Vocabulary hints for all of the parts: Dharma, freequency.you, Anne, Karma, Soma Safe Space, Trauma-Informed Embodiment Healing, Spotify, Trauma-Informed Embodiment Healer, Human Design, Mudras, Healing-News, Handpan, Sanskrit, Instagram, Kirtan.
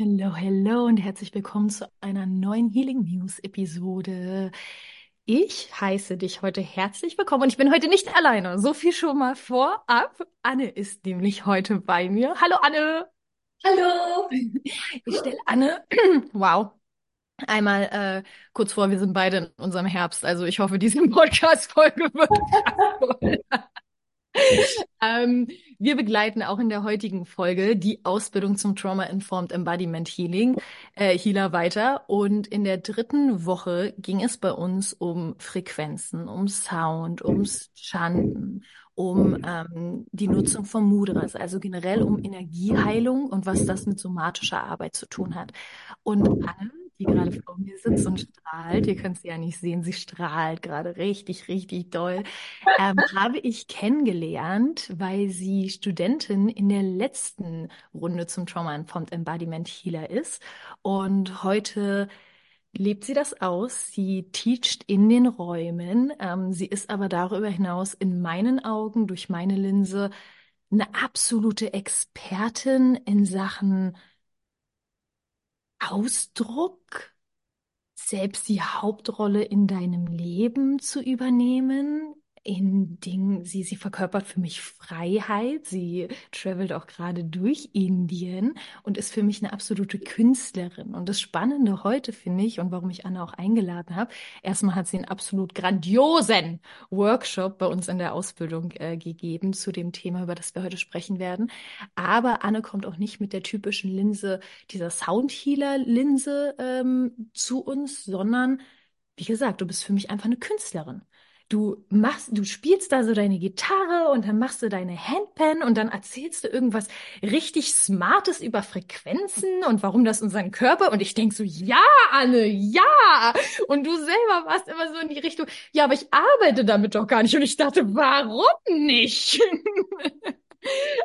Hallo, hallo und herzlich willkommen zu einer neuen Healing-News-Episode. Ich heiße dich heute herzlich willkommen und ich bin heute nicht alleine. So viel schon mal vorab. Anne ist nämlich heute bei mir. Hallo Anne! Hallo! Ich stelle Anne, einmal kurz vor, wir sind beide in unserem Herbst. Also ich hoffe, diese Podcast-Folge wird wir begleiten auch in der heutigen Folge die Ausbildung zum Trauma-Informed Embodiment Healing Healer weiter. Und in der dritten Woche ging es bei uns um Frequenzen, um Sound, ums Chanten, um die Nutzung von Mudras, also generell um Energieheilung und was das mit somatischer Arbeit zu tun hat. Und Anne, die gerade vor mir sitzt und strahlt, ihr könnt sie ja nicht sehen, sie strahlt gerade richtig, richtig doll, habe ich kennengelernt, weil sie Studentin in der letzten Runde zum Trauma-Informed Embodiment Healer ist und heute lebt sie das aus, sie teacht in den Räumen, sie ist aber darüber hinaus in meinen Augen, durch meine Linse, eine absolute Expertin in Sachen Ausdruck, selbst die Hauptrolle in deinem Leben zu übernehmen, in Dingen, sie verkörpert für mich Freiheit, sie travelt auch gerade durch Indien und ist für mich eine absolute Künstlerin. Und das Spannende heute finde ich und warum ich Anne auch eingeladen habe, erstmal hat sie einen absolut grandiosen Workshop bei uns in der Ausbildung gegeben zu dem Thema, über das wir heute sprechen werden. Aber Anne kommt auch nicht mit der typischen Linse, dieser Soundhealer-Linse zu uns, sondern wie gesagt, du bist für mich einfach eine Künstlerin. Du spielst da so deine Gitarre und dann machst du deine Handpan und dann erzählst du irgendwas richtig Smartes über Frequenzen und warum das unseren Körper, und ich denk so, ja, Anne, ja! Und du selber warst immer so in die Richtung, ja, aber ich arbeite damit doch gar nicht. Und ich dachte, warum nicht?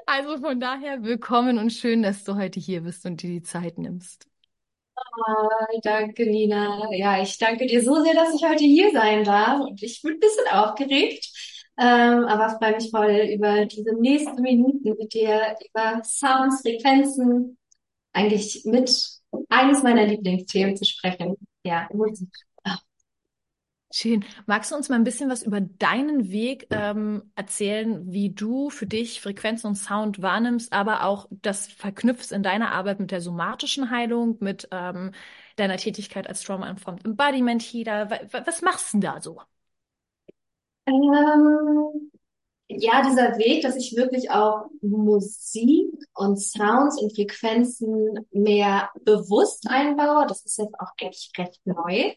Also von daher willkommen und schön, dass du heute hier bist und dir die Zeit nimmst. Oh, danke, Nina. Ja, ich danke dir so sehr, dass ich heute hier sein darf. Und ich bin ein bisschen aufgeregt, aber freue mich voll über diese nächsten Minuten mit dir, über Sounds, Frequenzen, eigentlich mit eines meiner Lieblingsthemen zu sprechen. Ja, Musik. Schön. Magst du uns mal ein bisschen was über deinen Weg erzählen, wie du für dich Frequenz und Sound wahrnimmst, aber auch das verknüpfst in deiner Arbeit mit der somatischen Heilung, mit deiner Tätigkeit als Trauma-Informed Embodiment Healer? Was machst du denn da so? Ja, dieser Weg, dass ich wirklich auch Musik und Sounds und Frequenzen mehr bewusst einbaue, das ist jetzt auch eigentlich recht neu.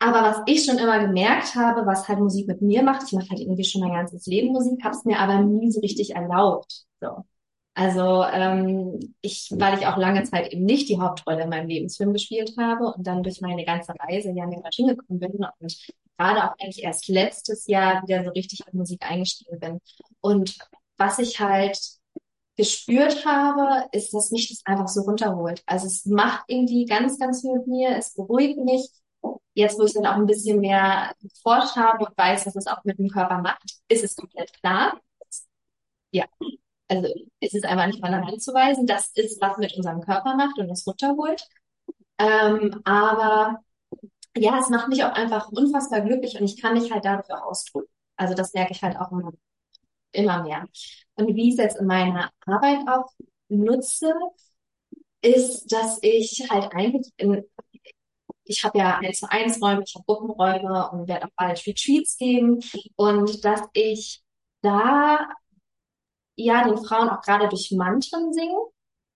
Aber was ich schon immer gemerkt habe, was halt Musik mit mir macht, ich mache halt irgendwie schon mein ganzes Leben Musik, habe es mir aber nie so richtig erlaubt. So. Also weil ich auch lange Zeit eben nicht die Hauptrolle in meinem Lebensfilm gespielt habe und dann durch meine ganze Reise ja mehr hingekommen bin und gerade auch eigentlich erst letztes Jahr wieder so richtig mit Musik eingestiegen bin. Und was ich halt gespürt habe, ist, dass mich das einfach so runterholt. Also es macht irgendwie ganz, ganz viel mit mir, es beruhigt mich. Jetzt, wo ich dann auch ein bisschen mehr geforscht habe und weiß, was es auch mit dem Körper macht, ist es komplett klar. Ja, also es ist einfach nicht mehr anzuweisen, das ist, was mit unserem Körper macht und es runterholt. Aber ja, es macht mich auch einfach unfassbar glücklich und ich kann mich halt dafür ausdrücken. Also das merke ich halt auch immer mehr. Und wie ich es jetzt in meiner Arbeit auch nutze, ist, dass ich halt eigentlich ich habe ja 1:1 Räume, ich habe Gruppenräume und werde auch bald Retreats geben. Und dass ich da ja den Frauen auch gerade durch Mantren singen,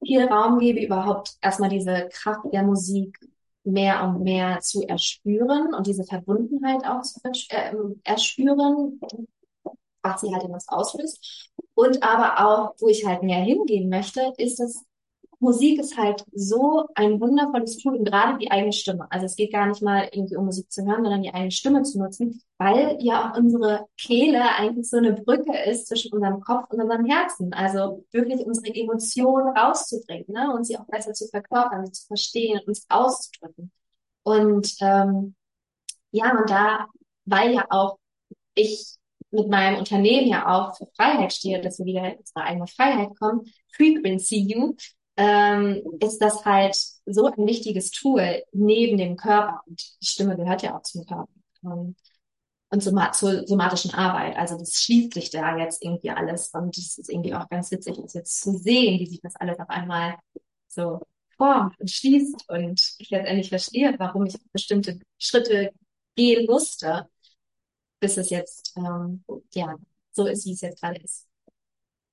viel Raum gebe, überhaupt erstmal diese Kraft der Musik mehr und mehr zu erspüren und diese Verbundenheit auch zu erspüren, was sie halt in uns auslöst. Und aber auch, wo ich halt mehr hingehen möchte, ist das, Musik ist halt so ein wundervolles Tool und gerade die eigene Stimme. Also es geht gar nicht mal irgendwie um Musik zu hören, sondern die eigene Stimme zu nutzen, weil ja auch unsere Kehle eigentlich so eine Brücke ist zwischen unserem Kopf und unserem Herzen. Also wirklich unsere Emotionen rauszubringen, ne? Und sie auch besser zu verkörpern, sie zu verstehen, uns auszudrücken. Und und da, weil ja auch ich mit meinem Unternehmen ja auch für Freiheit stehe, dass wir wieder in unsere eigene Freiheit kommen, Freequency ist das halt so ein wichtiges Tool neben dem Körper. Und die Stimme gehört ja auch zum Körper und zur somatischen Arbeit. Also das schließt sich da jetzt irgendwie alles. Und es ist irgendwie auch ganz witzig, das jetzt zu sehen, wie sich das alles auf einmal so formt und schließt. Und ich letztendlich verstehe, warum ich bestimmte Schritte gehen musste, bis es jetzt so ist, wie es jetzt gerade ist.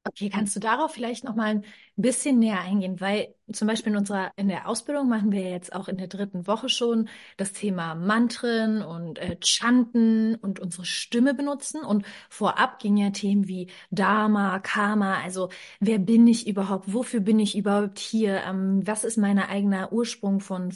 Okay, kannst du darauf vielleicht noch mal ein bisschen näher eingehen? Weil zum Beispiel in der Ausbildung machen wir jetzt auch in der 3. Woche schon das Thema Mantren und Chanten und unsere Stimme benutzen. Und vorab gingen ja Themen wie Dharma, Karma, also wer bin ich überhaupt, wofür bin ich überhaupt hier, was ist mein eigener Ursprung von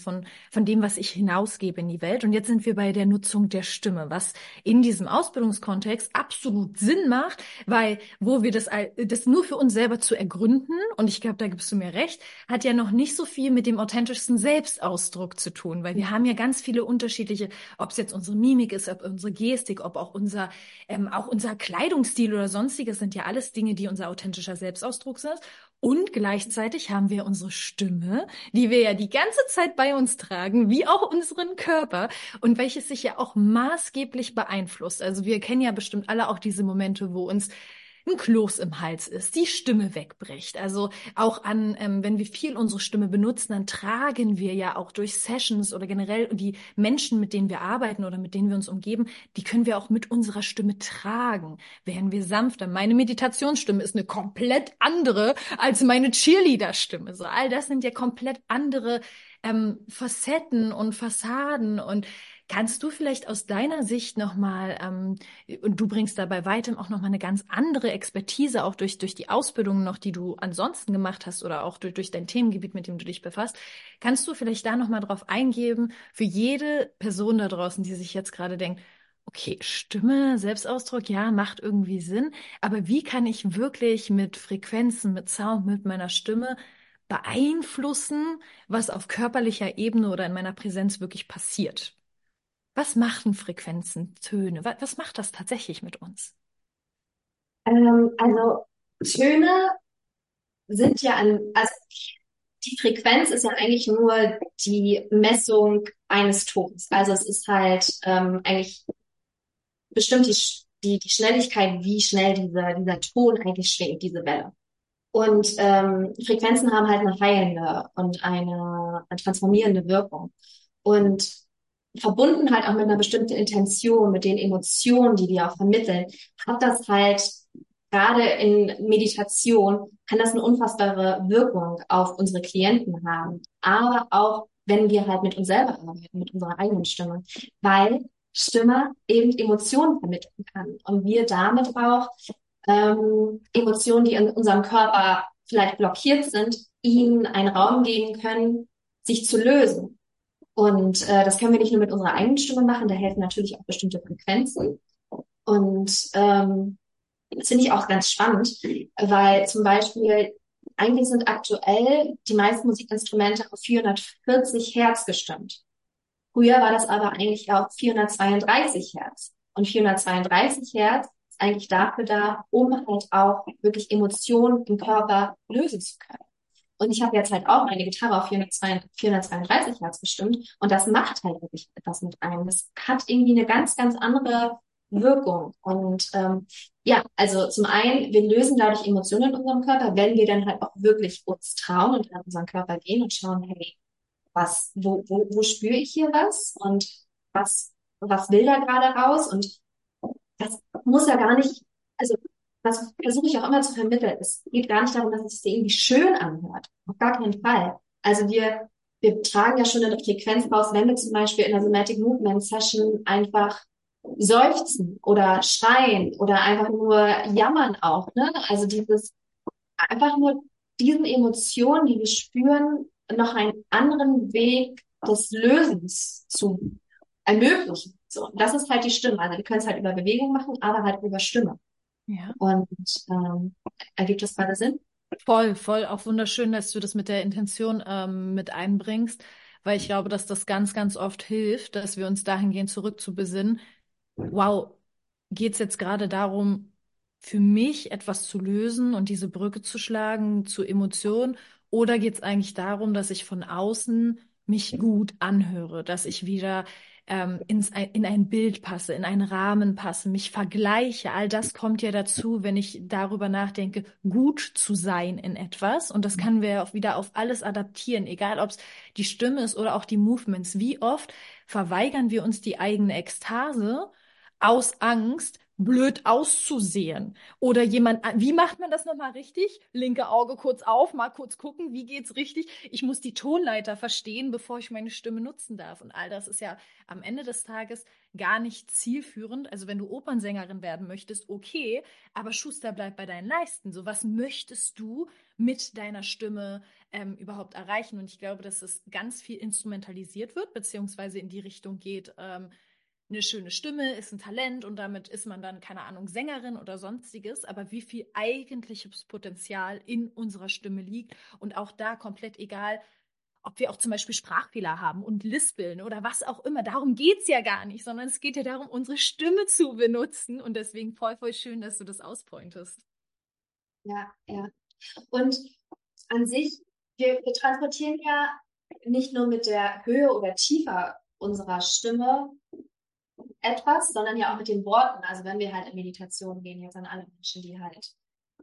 dem, was ich hinausgebe in die Welt. Und jetzt sind wir bei der Nutzung der Stimme, was in diesem Ausbildungskontext absolut Sinn macht, weil wo wir das nur für uns selber zu ergründen, und ich glaube, da gibst du mir recht, hat ja noch nicht so viel mit dem authentischsten Selbstausdruck zu tun, weil wir haben ja ganz viele unterschiedliche, ob es jetzt unsere Mimik ist, ob unsere Gestik, ob auch unser Kleidungsstil oder sonstiges, sind ja alles Dinge, die unser authentischer Selbstausdruck sind. Und gleichzeitig haben wir unsere Stimme, die wir ja die ganze Zeit bei uns tragen, wie auch unseren Körper, und welches sich ja auch maßgeblich beeinflusst. Also wir kennen ja bestimmt alle auch diese Momente, wo uns ein Kloß im Hals ist, die Stimme wegbricht. Also auch wenn wir viel unsere Stimme benutzen, dann tragen wir ja auch durch Sessions oder generell die Menschen, mit denen wir arbeiten oder mit denen wir uns umgeben, die können wir auch mit unserer Stimme tragen. Wären wir sanfter. Meine Meditationsstimme ist eine komplett andere als meine Cheerleader-Stimme. So, all das sind ja komplett andere Facetten und Fassaden. Und kannst du vielleicht aus deiner Sicht nochmal, und du bringst da bei weitem auch nochmal eine ganz andere Expertise, auch durch die Ausbildungen noch, die du ansonsten gemacht hast oder auch durch dein Themengebiet, mit dem du dich befasst, kannst du vielleicht da nochmal drauf eingeben, für jede Person da draußen, die sich jetzt gerade denkt, okay, Stimme, Selbstausdruck, ja, macht irgendwie Sinn, aber wie kann ich wirklich mit Frequenzen, mit Sound, mit meiner Stimme beeinflussen, was auf körperlicher Ebene oder in meiner Präsenz wirklich passiert? Was machen Frequenzen, Töne? Was macht das tatsächlich mit uns? Also Töne sind ja die Frequenz ist ja eigentlich nur die Messung eines Tons. Also es ist halt eigentlich bestimmt die Schnelligkeit, wie schnell dieser Ton eigentlich schwingt, diese Welle. Und Frequenzen haben halt eine heilende und eine transformierende Wirkung. Und verbunden halt auch mit einer bestimmten Intention, mit den Emotionen, die wir auch vermitteln, hat das halt gerade in Meditation, kann das eine unfassbare Wirkung auf unsere Klienten haben. Aber auch, wenn wir halt mit uns selber arbeiten, mit unserer eigenen Stimme. Weil Stimme eben Emotionen vermitteln kann. Und wir damit auch Emotionen, die in unserem Körper vielleicht blockiert sind, ihnen einen Raum geben können, sich zu lösen. Und das können wir nicht nur mit unserer eigenen Stimme machen, da helfen natürlich auch bestimmte Frequenzen. Und das finde ich auch ganz spannend, weil zum Beispiel eigentlich sind aktuell die meisten Musikinstrumente auf 440 Hertz gestimmt. Früher war das aber eigentlich auf 432 Hertz. Und 432 Hertz ist eigentlich dafür da, um halt auch wirklich Emotionen im Körper lösen zu können. Und ich habe jetzt halt auch meine Gitarre auf 432 Hertz gestimmt. Und das macht halt wirklich etwas mit einem. Das hat irgendwie eine ganz, ganz andere Wirkung. Und also zum einen, wir lösen dadurch Emotionen in unserem Körper, wenn wir dann halt auch wirklich uns trauen und an unseren Körper gehen und schauen, hey, wo spüre ich hier was? Und was will da gerade raus? Und das muss ja gar nicht, also das versuche ich auch immer zu vermitteln. Es geht gar nicht darum, dass es sich irgendwie schön anhört. Auf gar keinen Fall. Also wir tragen ja schon eine Frequenz raus, wenn wir zum Beispiel in einer Somatic Movement Session einfach seufzen oder schreien oder einfach nur jammern auch, ne? Also dieses, einfach nur diesen Emotionen, die wir spüren, noch einen anderen Weg des Lösens zu ermöglichen. So, und das ist halt die Stimme. Also wir können es halt über Bewegung machen, aber halt über Stimme. Ja. Und ergibt das gerade Sinn? Voll, voll. Auch wunderschön, dass du das mit der Intention mit einbringst, weil ich glaube, dass das ganz, ganz oft hilft, dass wir uns dahingehend zurück zu besinnen. Wow, geht's jetzt gerade darum, für mich etwas zu lösen und diese Brücke zu schlagen zu Emotionen? Oder geht es eigentlich darum, dass ich von außen mich gut anhöre, dass ich wieder in ein Bild passe, in einen Rahmen passe, mich vergleiche. All das kommt ja dazu, wenn ich darüber nachdenke, gut zu sein in etwas. Und das können wir ja auch wieder auf alles adaptieren, egal ob es die Stimme ist oder auch die Movements. Wie oft verweigern wir uns die eigene Ekstase aus Angst, blöd auszusehen oder jemand, wie macht man das nochmal richtig? Linke Auge kurz auf, mal kurz gucken, wie geht's richtig? Ich muss die Tonleiter verstehen, bevor ich meine Stimme nutzen darf. Und all das ist ja am Ende des Tages gar nicht zielführend. Also wenn du Opernsängerin werden möchtest, okay, aber Schuster, bleib bei deinen Leisten. So, was möchtest du mit deiner Stimme überhaupt erreichen? Und ich glaube, dass es ganz viel instrumentalisiert wird, beziehungsweise in die Richtung geht, eine schöne Stimme ist ein Talent und damit ist man dann, keine Ahnung, Sängerin oder sonstiges, aber wie viel eigentliches Potenzial in unserer Stimme liegt und auch da komplett egal, ob wir auch zum Beispiel Sprachfehler haben und lispeln oder was auch immer, darum geht es ja gar nicht, sondern es geht ja darum, unsere Stimme zu benutzen und deswegen voll schön, dass du das auspointest. Ja. Und an sich, wir transportieren ja nicht nur mit der Höhe oder Tiefe unserer Stimme etwas, sondern ja auch mit den Worten. Also wenn wir halt in Meditation gehen, jetzt an alle Menschen, die halt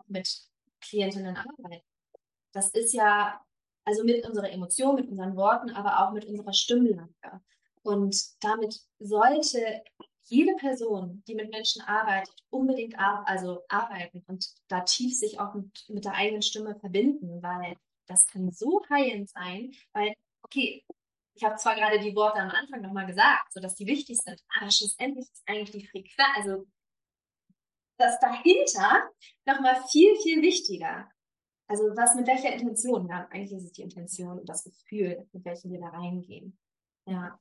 mit Klientinnen arbeiten. Das ist ja, also mit unserer Emotion, mit unseren Worten, aber auch mit unserer Stimmlage. Und damit sollte jede Person, die mit Menschen arbeitet, unbedingt arbeiten und da tief sich auch mit der eigenen Stimme verbinden, weil das kann so heilend sein, weil, okay, ich habe zwar gerade die Worte am Anfang nochmal gesagt, sodass die wichtig sind, aber schlussendlich ist eigentlich die Frequenz, also das dahinter nochmal viel, viel wichtiger. Also was mit welcher Intention, ja, eigentlich ist es die Intention und das Gefühl, mit welchem wir da reingehen. Ja.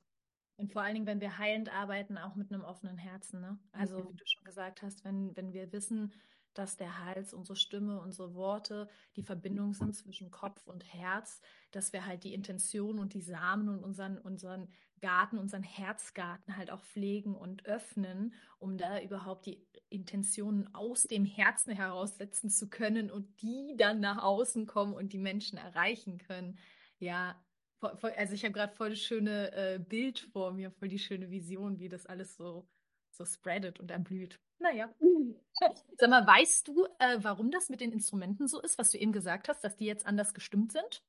Und vor allen Dingen, wenn wir heilend arbeiten, auch mit einem offenen Herzen, ne? Also wie du schon gesagt hast, wenn wir wissen, dass der Hals, unsere Stimme, unsere Worte, die Verbindung sind zwischen Kopf und Herz, dass wir halt die Intention und die Samen und unseren Garten, unseren Herzgarten halt auch pflegen und öffnen, um da überhaupt die Intentionen aus dem Herzen heraussetzen zu können und die dann nach außen kommen und die Menschen erreichen können. Ja, also ich habe gerade voll das schöne Bild vor mir, voll die schöne Vision, wie das alles so spreadet und erblüht. Naja. Sag mal, weißt du, warum das mit den Instrumenten so ist, was du eben gesagt hast, dass die jetzt anders gestimmt sind?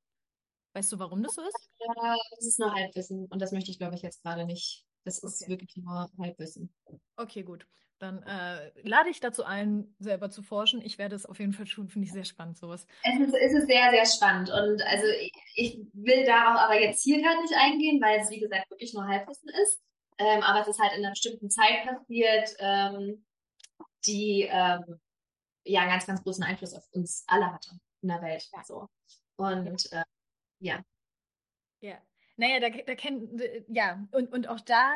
Weißt du, warum das so ist? Ja, das ist nur Halbwissen und das möchte ich, glaube ich, jetzt gerade nicht. Das ist wirklich nur Halbwissen. Okay, gut. Dann lade ich dazu ein, selber zu forschen. Ich werde es auf jeden Fall tun, finde ich sehr spannend, sowas. Es ist sehr, sehr spannend. Und also ich will darauf aber jetzt hier gerade nicht eingehen, weil es, wie gesagt, wirklich nur Halbwissen ist. Aber es ist halt in einer bestimmten Zeit passiert, die ja einen ganz, ganz großen Einfluss auf uns alle hatte in der Welt. Ja. So. Und ja. Ja, naja, da kennen, ja, und auch da,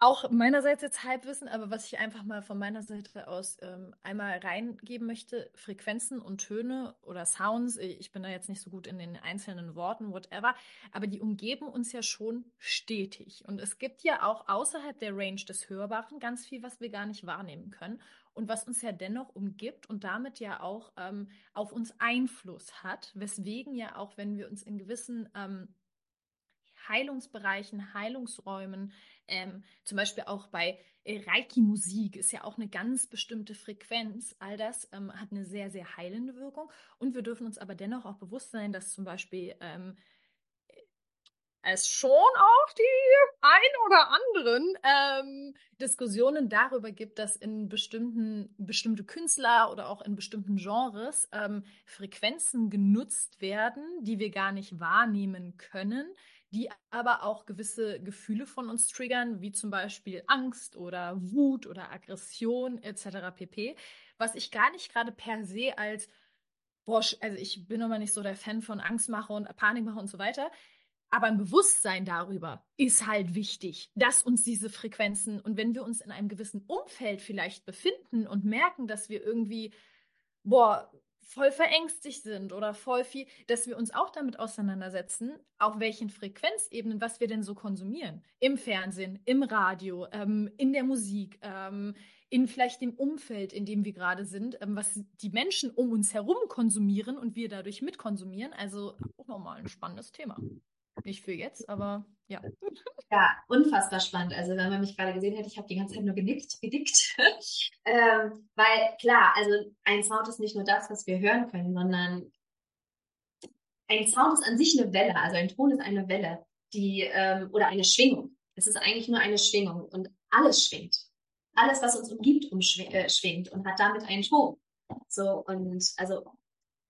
auch meinerseits jetzt Halbwissen, aber was ich einfach mal von meiner Seite aus einmal reingeben möchte, Frequenzen und Töne oder Sounds, ich bin da jetzt nicht so gut in den einzelnen Worten, whatever, aber die umgeben uns ja schon stetig. Und es gibt ja auch außerhalb der Range des Hörbaren ganz viel, was wir gar nicht wahrnehmen können und was uns ja dennoch umgibt und damit ja auch auf uns Einfluss hat, weswegen ja auch, wenn wir uns in gewissen Heilungsbereichen, Heilungsräumen, zum Beispiel auch bei Reiki-Musik ist ja auch eine ganz bestimmte Frequenz. All das hat eine sehr, sehr heilende Wirkung. Und wir dürfen uns aber dennoch auch bewusst sein, dass zum Beispiel es schon auch die ein oder anderen Diskussionen darüber gibt, dass in bestimmte Künstler oder auch in bestimmten Genres Frequenzen genutzt werden, die wir gar nicht wahrnehmen können, die aber auch gewisse Gefühle von uns triggern, wie zum Beispiel Angst oder Wut oder Aggression etc. pp., was ich gar nicht gerade per se als, boah, also ich bin immer nicht so der Fan von Angstmache und Panikmache und so weiter, aber ein Bewusstsein darüber ist halt wichtig, dass uns diese Frequenzen, und wenn wir uns in einem gewissen Umfeld vielleicht befinden und merken, dass wir irgendwie, boah, voll verängstigt sind oder voll viel, dass wir uns auch damit auseinandersetzen, auf welchen Frequenzebenen, was wir denn so konsumieren. Im Fernsehen, im Radio, in der Musik, in vielleicht dem Umfeld, in dem wir gerade sind, was die Menschen um uns herum konsumieren und wir dadurch mitkonsumieren. Also auch nochmal ein spannendes Thema. Nicht für jetzt, aber ja. Ja, unfassbar spannend. Also wenn man mich gerade gesehen hätte, ich habe die ganze Zeit nur gedickt. Weil klar, also ein Sound ist nicht nur das, was wir hören können, sondern ein Sound ist an sich eine Welle. Also ein Ton ist eine Welle, die oder eine Schwingung. Es ist eigentlich nur eine Schwingung und alles schwingt. Alles, was uns umgibt, schwingt und hat damit einen Ton. So, und also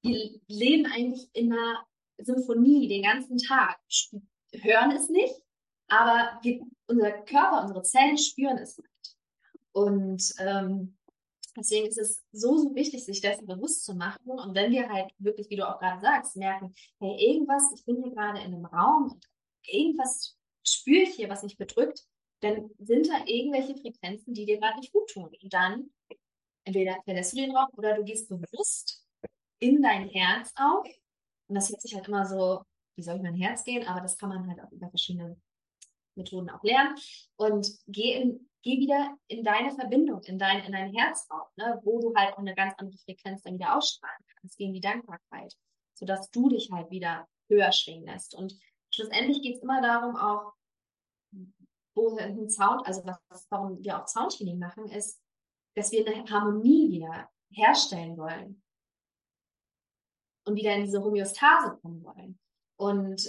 wir leben eigentlich in einer Symphonie den ganzen Tag, hören es nicht, aber unser Körper, unsere Zellen spüren es nicht. Und deswegen ist es so, so wichtig, sich dessen bewusst zu machen. Und wenn wir halt wirklich, wie du auch gerade sagst, merken, hey, irgendwas, ich bin hier gerade in einem Raum und irgendwas spüre ich hier, was mich bedrückt, dann sind da irgendwelche Frequenzen, die dir gerade nicht gut tun. Und dann entweder verlässt du den Raum oder du gehst bewusst in dein Herz auf. Und das hört sich halt immer so, wie soll ich mein Herz gehen? Aber das kann man halt auch über verschiedene Methoden auch lernen. Und geh wieder in deine Verbindung, in dein Herzraum, ne? Wo du halt auch eine ganz andere Frequenz dann wieder ausstrahlen kannst, gegen die Dankbarkeit, sodass du dich halt wieder höher schwingen lässt. Und schlussendlich geht es immer darum auch, wohin Sound, also warum wir auch Soundhealing machen, ist, dass wir eine Harmonie wieder herstellen wollen. Und wieder in diese Homöostase kommen wollen. Und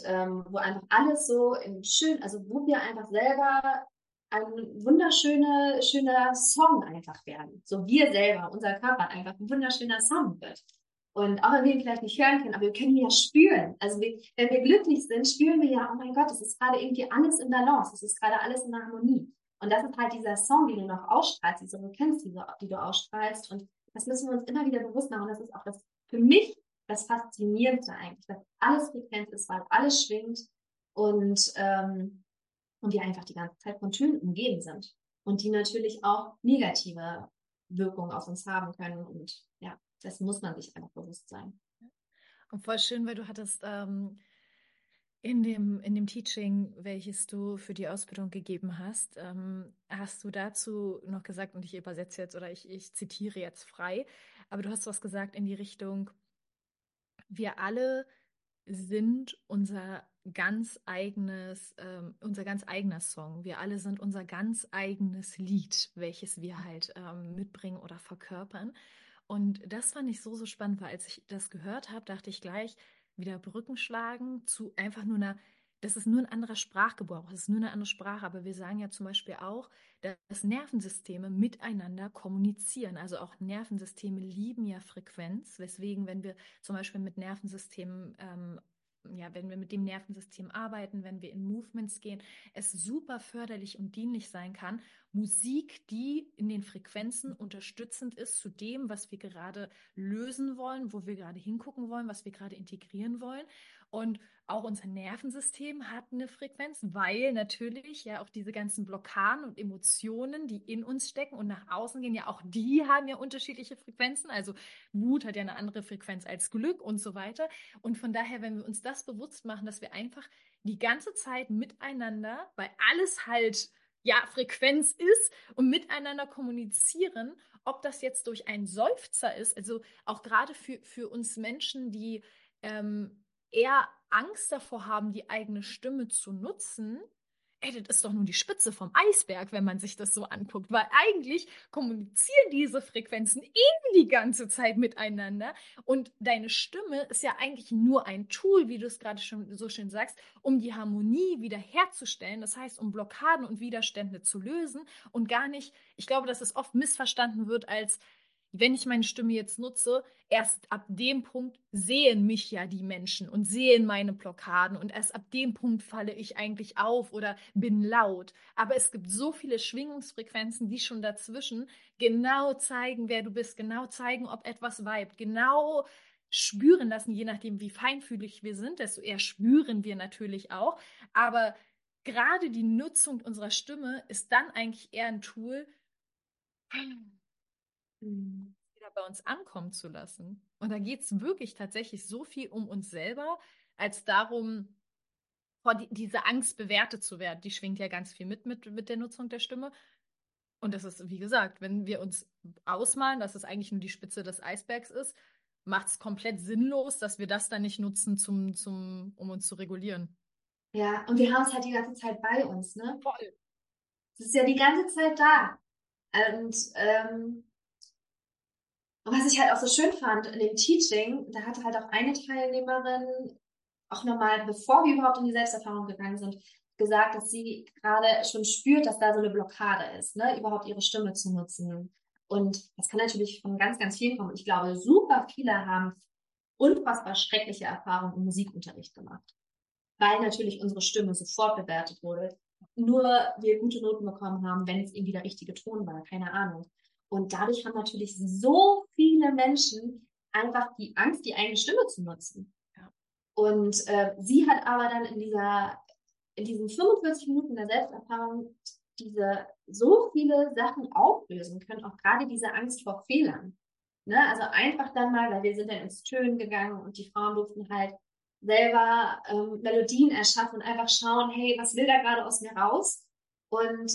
wo einfach alles so schön, also wo wir einfach selber ein schöner Song einfach werden. So wir selber, unser Körper einfach ein wunderschöner Song wird. Und auch wenn wir ihn vielleicht nicht hören können, aber wir können ihn ja spüren. Also wenn wir glücklich sind, spüren wir ja, oh mein Gott, es ist gerade irgendwie alles in Balance, es ist gerade alles in Harmonie. Und das ist halt dieser Song, den du noch ausstrahlst, diese Frequenz, die du ausstrahlst. Und das müssen wir uns immer wieder bewusst machen. Und das ist auch das für mich das Faszinierendste eigentlich, dass alles Frequenz ist, weil alles schwingt und die einfach die ganze Zeit von Tönen umgeben sind und die natürlich auch negative Wirkungen auf uns haben können und ja, das muss man sich einfach bewusst sein. Und voll schön, weil du hattest in dem Teaching, welches du für die Ausbildung gegeben hast, hast du dazu noch gesagt, und ich übersetze jetzt oder ich zitiere jetzt frei, aber du hast was gesagt in die Richtung, wir alle sind unser ganz eigener Song. Wir alle sind unser ganz eigenes Lied, welches wir halt mitbringen oder verkörpern. Und das fand ich so, so spannend, weil als ich das gehört habe, dachte ich gleich, wieder Brücken schlagen zu einfach nur einer, das ist nur ein anderer Sprachgebrauch, das ist nur eine andere Sprache. Aber wir sagen ja zum Beispiel auch, dass Nervensysteme miteinander kommunizieren. Also auch Nervensysteme lieben ja Frequenz, weswegen, wenn wir zum Beispiel mit Nervensystemen, wenn wir mit dem Nervensystem arbeiten, wenn wir in Movements gehen, es super förderlich und dienlich sein kann, Musik, die in den Frequenzen unterstützend ist zu dem, was wir gerade lösen wollen, wo wir gerade hingucken wollen, was wir gerade integrieren wollen. Und auch unser Nervensystem hat eine Frequenz, weil natürlich ja auch diese ganzen Blockaden und Emotionen, die in uns stecken und nach außen gehen, ja auch die haben ja unterschiedliche Frequenzen. Also Wut hat ja eine andere Frequenz als Glück und so weiter. Und von daher, wenn wir uns das bewusst machen, dass wir einfach die ganze Zeit miteinander, weil alles halt ja Frequenz ist und miteinander kommunizieren, ob das jetzt durch einen Seufzer ist, also auch gerade für uns Menschen, die eher Angst davor haben, die eigene Stimme zu nutzen, das ist doch nur die Spitze vom Eisberg, wenn man sich das so anguckt, weil eigentlich kommunizieren diese Frequenzen die ganze Zeit miteinander und deine Stimme ist ja eigentlich nur ein Tool, wie du es gerade schon so schön sagst, um die Harmonie wiederherzustellen, das heißt, um Blockaden und Widerstände zu lösen und gar nicht, ich glaube, dass es oft missverstanden wird als, wenn ich meine Stimme jetzt nutze, erst ab dem Punkt sehen mich ja die Menschen und sehen meine Blockaden und erst ab dem Punkt falle ich eigentlich auf oder bin laut. Aber es gibt so viele Schwingungsfrequenzen, die schon dazwischen genau zeigen, wer du bist, genau zeigen, ob etwas vibet, genau spüren lassen, je nachdem, wie feinfühlig wir sind, desto eher spüren wir natürlich auch. Aber gerade die Nutzung unserer Stimme ist dann eigentlich eher ein Tool, wieder bei uns ankommen zu lassen. Und da geht es wirklich tatsächlich so viel um uns selber, als darum, vor diese Angst bewertet zu werden. Die schwingt ja ganz viel mit der Nutzung der Stimme. Und das ist, wie gesagt, wenn wir uns ausmalen, dass es eigentlich nur die Spitze des Eisbergs ist, macht es komplett sinnlos, dass wir das dann nicht nutzen, um uns zu regulieren. Ja, und wir haben es halt die ganze Zeit bei uns, ne? Voll. Es ist ja die ganze Zeit da. Und was ich halt auch so schön fand in dem Teaching, da hatte halt auch eine Teilnehmerin auch nochmal, bevor wir überhaupt in die Selbsterfahrung gegangen sind, gesagt, dass sie gerade schon spürt, dass da so eine Blockade ist, ne? Überhaupt ihre Stimme zu nutzen. Und das kann natürlich von ganz, ganz vielen kommen. Ich glaube, super viele haben unfassbar schreckliche Erfahrungen im Musikunterricht gemacht, weil natürlich unsere Stimme sofort bewertet wurde. Nur wir gute Noten bekommen haben, wenn es irgendwie der richtige Ton war, keine Ahnung. Und dadurch haben natürlich so viele Menschen einfach die Angst, die eigene Stimme zu nutzen. Ja. Und sie hat aber dann in diesen 45 Minuten der Selbsterfahrung so viele Sachen auflösen können, auch gerade diese Angst vor Fehlern. Ne? Also einfach dann mal, weil wir sind dann ins Tönen gegangen und die Frauen durften halt selber Melodien erschaffen und einfach schauen, hey, was will da gerade aus mir raus? Und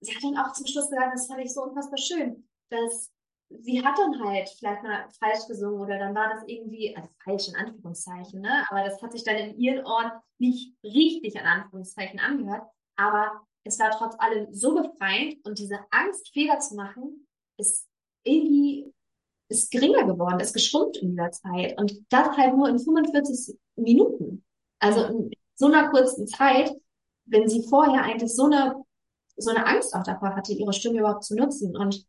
sie hat dann auch zum Schluss gesagt, das fand ich so unfassbar schön, dass sie hat dann halt vielleicht mal falsch gesungen oder dann war das irgendwie, also falsch in Anführungszeichen, ne? Aber das hat sich dann in ihren Ohren nicht richtig in Anführungszeichen angehört, aber es war trotz allem so befreiend und diese Angst, Fehler zu machen, ist geringer geworden, ist geschrumpft in dieser Zeit und das halt nur in 45 Minuten. Also in so einer kurzen Zeit, wenn sie vorher eigentlich so eine Angst auch davor hatte, ihre Stimme überhaupt zu nutzen. Und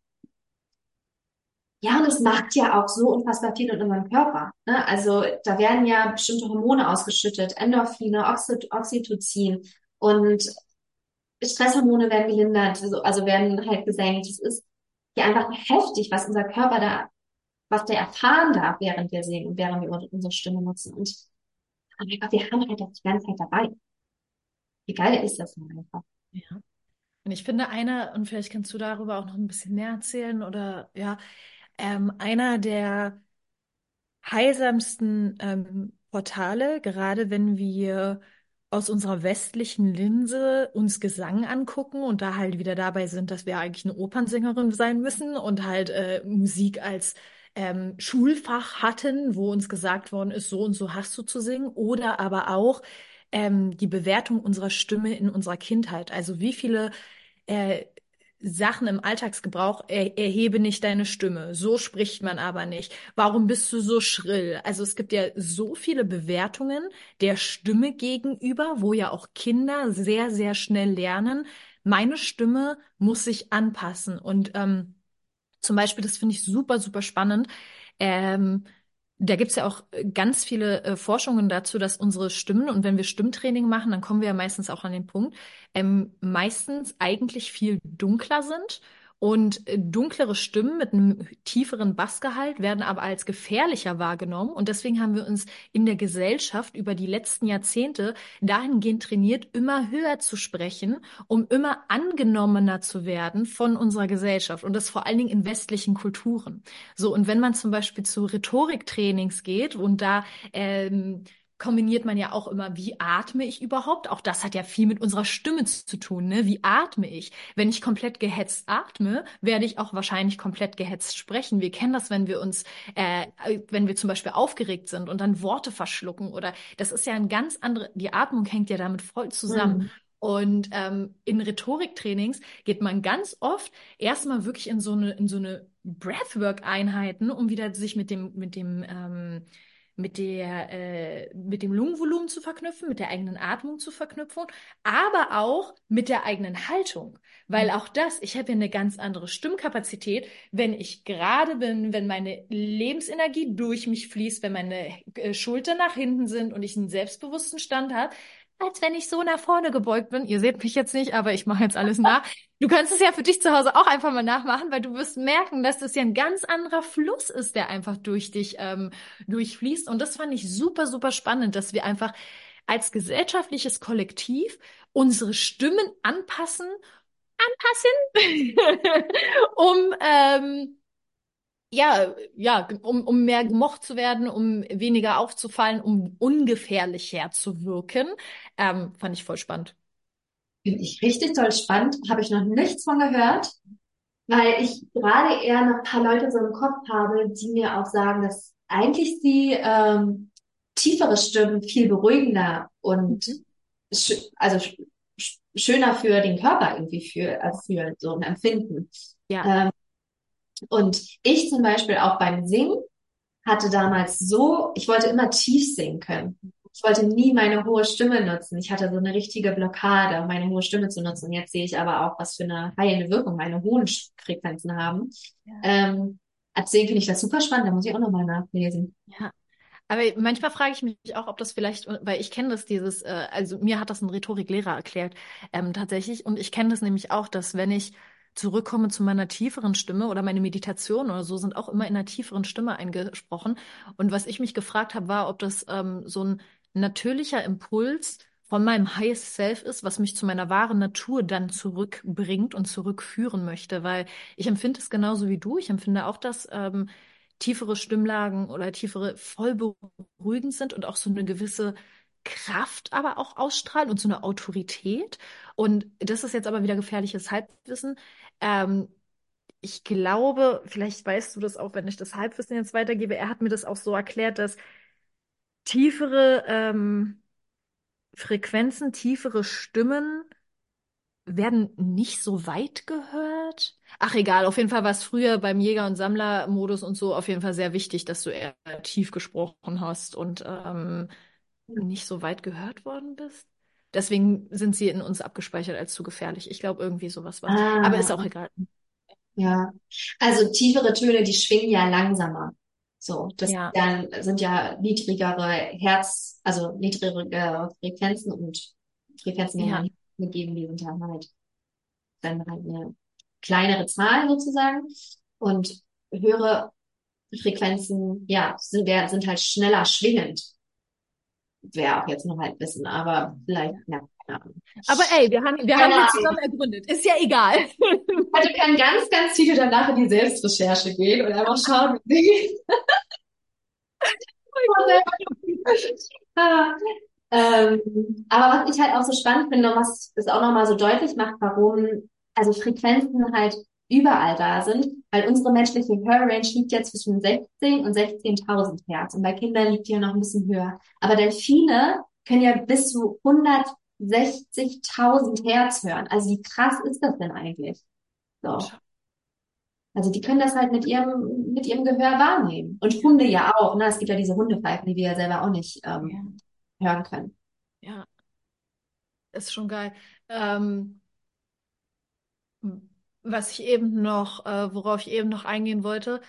ja, und das macht ja auch so unfassbar viel in unserem Körper, ne? Also da werden ja bestimmte Hormone ausgeschüttet, Endorphine, Oxytocin und Stresshormone werden gehindert, also werden halt gesenkt. Es ist ja einfach heftig, was unser Körper da, was der erfahren darf, während wir singen und während wir unsere Stimme nutzen. Und wir haben halt die ganze Zeit dabei. Wie geil ist das denn einfach? Ja. Und ich finde und vielleicht kannst du darüber auch noch ein bisschen mehr erzählen, oder ja, einer der heilsamsten Portale, gerade wenn wir aus unserer westlichen Linse uns Gesang angucken und da halt wieder dabei sind, dass wir eigentlich eine Opernsängerin sein müssen und halt Musik als Schulfach hatten, wo uns gesagt worden ist, so und so hast du zu singen, oder aber auch die Bewertung unserer Stimme in unserer Kindheit. Also wie viele Sachen im Alltagsgebrauch, erhebe nicht deine Stimme, so spricht man aber nicht, warum bist du so schrill? Also es gibt ja so viele Bewertungen der Stimme gegenüber, wo ja auch Kinder sehr, sehr schnell lernen, meine Stimme muss sich anpassen. Und zum Beispiel, das finde ich super, super spannend, da gibt's ja auch ganz viele Forschungen dazu, dass unsere Stimmen, und wenn wir Stimmtraining machen, dann kommen wir ja meistens auch an den Punkt, meistens eigentlich viel dunkler sind. Und dunklere Stimmen mit einem tieferen Bassgehalt werden aber als gefährlicher wahrgenommen. Und deswegen haben wir uns in der Gesellschaft über die letzten Jahrzehnte dahingehend trainiert, immer höher zu sprechen, um immer angenommener zu werden von unserer Gesellschaft. Und das vor allen Dingen in westlichen Kulturen. So, und wenn man zum Beispiel zu Rhetoriktrainings geht und da kombiniert man ja auch immer, wie atme ich überhaupt? Auch das hat ja viel mit unserer Stimme zu tun, ne? Wie atme ich? Wenn ich komplett gehetzt atme, werde ich auch wahrscheinlich komplett gehetzt sprechen. Wir kennen das, wenn wir wenn wir zum Beispiel aufgeregt sind und dann Worte verschlucken, oder das ist ja die Atmung hängt ja damit voll zusammen. Mhm. Und in Rhetoriktrainings geht man ganz oft erstmal wirklich in so eine Breathwork-Einheiten, um wieder sich mit dem Lungenvolumen zu verknüpfen, mit der eigenen Atmung zu verknüpfen, aber auch mit der eigenen Haltung. Weil auch das, ich habe ja eine ganz andere Stimmkapazität, wenn ich gerade bin, wenn meine Lebensenergie durch mich fließt, wenn meine Schultern nach hinten sind und ich einen selbstbewussten Stand habe, als wenn ich so nach vorne gebeugt bin. Ihr seht mich jetzt nicht, aber ich mache jetzt alles nach. Du kannst es ja für dich zu Hause auch einfach mal nachmachen, weil du wirst merken, dass das ja ein ganz anderer Fluss ist, der einfach durch dich durchfließt. Und das fand ich super, super spannend, dass wir einfach als gesellschaftliches Kollektiv unsere Stimmen anpassen, um um mehr gemocht zu werden, um weniger aufzufallen, um ungefährlicher zu wirken. Fand ich voll spannend. Finde ich richtig toll spannend. Habe ich noch nichts von gehört, weil ich gerade eher noch ein paar Leute so im Kopf habe, die mir auch sagen, dass eigentlich die tiefere Stimmen viel beruhigender und schöner für den Körper irgendwie fühlen, so ein Empfinden. Ja. Und ich zum Beispiel auch beim Singen hatte damals so, ich wollte immer tief singen können. Ich wollte nie meine hohe Stimme nutzen. Ich hatte so eine richtige Blockade, meine hohe Stimme zu nutzen. Und jetzt sehe ich aber auch, was für eine heilende Wirkung meine hohen Frequenzen haben. Ja. Deswegen finde ich das super spannend. Da muss ich auch nochmal nachlesen. Ja. Aber manchmal frage ich mich auch, ob das vielleicht, weil ich kenne das also mir hat das ein Rhetoriklehrer erklärt, tatsächlich. Und ich kenne das nämlich auch, dass wenn ich zurückkomme zu meiner tieferen Stimme oder meine Meditation oder so, sind auch immer in einer tieferen Stimme eingesprochen. Und was ich mich gefragt habe, war, ob das so ein natürlicher Impuls von meinem Highest Self ist, was mich zu meiner wahren Natur dann zurückbringt und zurückführen möchte. Weil ich empfinde es genauso wie du. Ich empfinde auch, dass tiefere Stimmlagen oder tiefere voll beruhigend sind und auch so eine gewisse Kraft aber auch ausstrahlen und so eine Autorität. Und das ist jetzt aber wieder gefährliches Halbwissen. Ich glaube, vielleicht weißt du das auch, wenn ich das Halbwissen jetzt weitergebe, er hat mir das auch so erklärt, dass tiefere Frequenzen, tiefere Stimmen werden nicht so weit gehört. Ach egal, auf jeden Fall war es früher beim Jäger- und Sammler-Modus und so auf jeden Fall sehr wichtig, dass du eher tief gesprochen hast und nicht so weit gehört worden bist. Deswegen sind sie in uns abgespeichert als zu gefährlich. Ich glaube, irgendwie sowas war. Aber ist auch egal. Ja, also tiefere Töne, die schwingen ja langsamer. So, das dann sind ja niedrigere Frequenzen und Frequenzen, die haben gegeben, die sind dann halt eine kleinere Zahl sozusagen. Und höhere Frequenzen, sind halt schneller schwingend. Wäre auch jetzt noch halt wissen, aber vielleicht, keine Ahnung. Aber ey, wir haben das zusammen ergründet. Ist ja egal. Also kann ganz, ganz viel danach in die Selbstrecherche gehen und einfach schauen. Aber was ich halt auch so spannend finde und was es auch nochmal so deutlich macht, warum also Frequenzen halt überall da sind, weil unsere menschliche Hörrange liegt ja zwischen 16 und 16.000 Hertz und bei Kindern liegt die ja noch ein bisschen höher. Aber Delfine können ja bis zu 160.000 Hertz hören. Also wie krass ist das denn eigentlich? So. Also die können das halt mit ihrem Gehör wahrnehmen. Und Hunde ja auch. Ne? Es gibt ja diese Hundepfeifen, die wir ja selber auch nicht hören können. Ja, ist schon geil. Worauf ich eben noch eingehen wollte,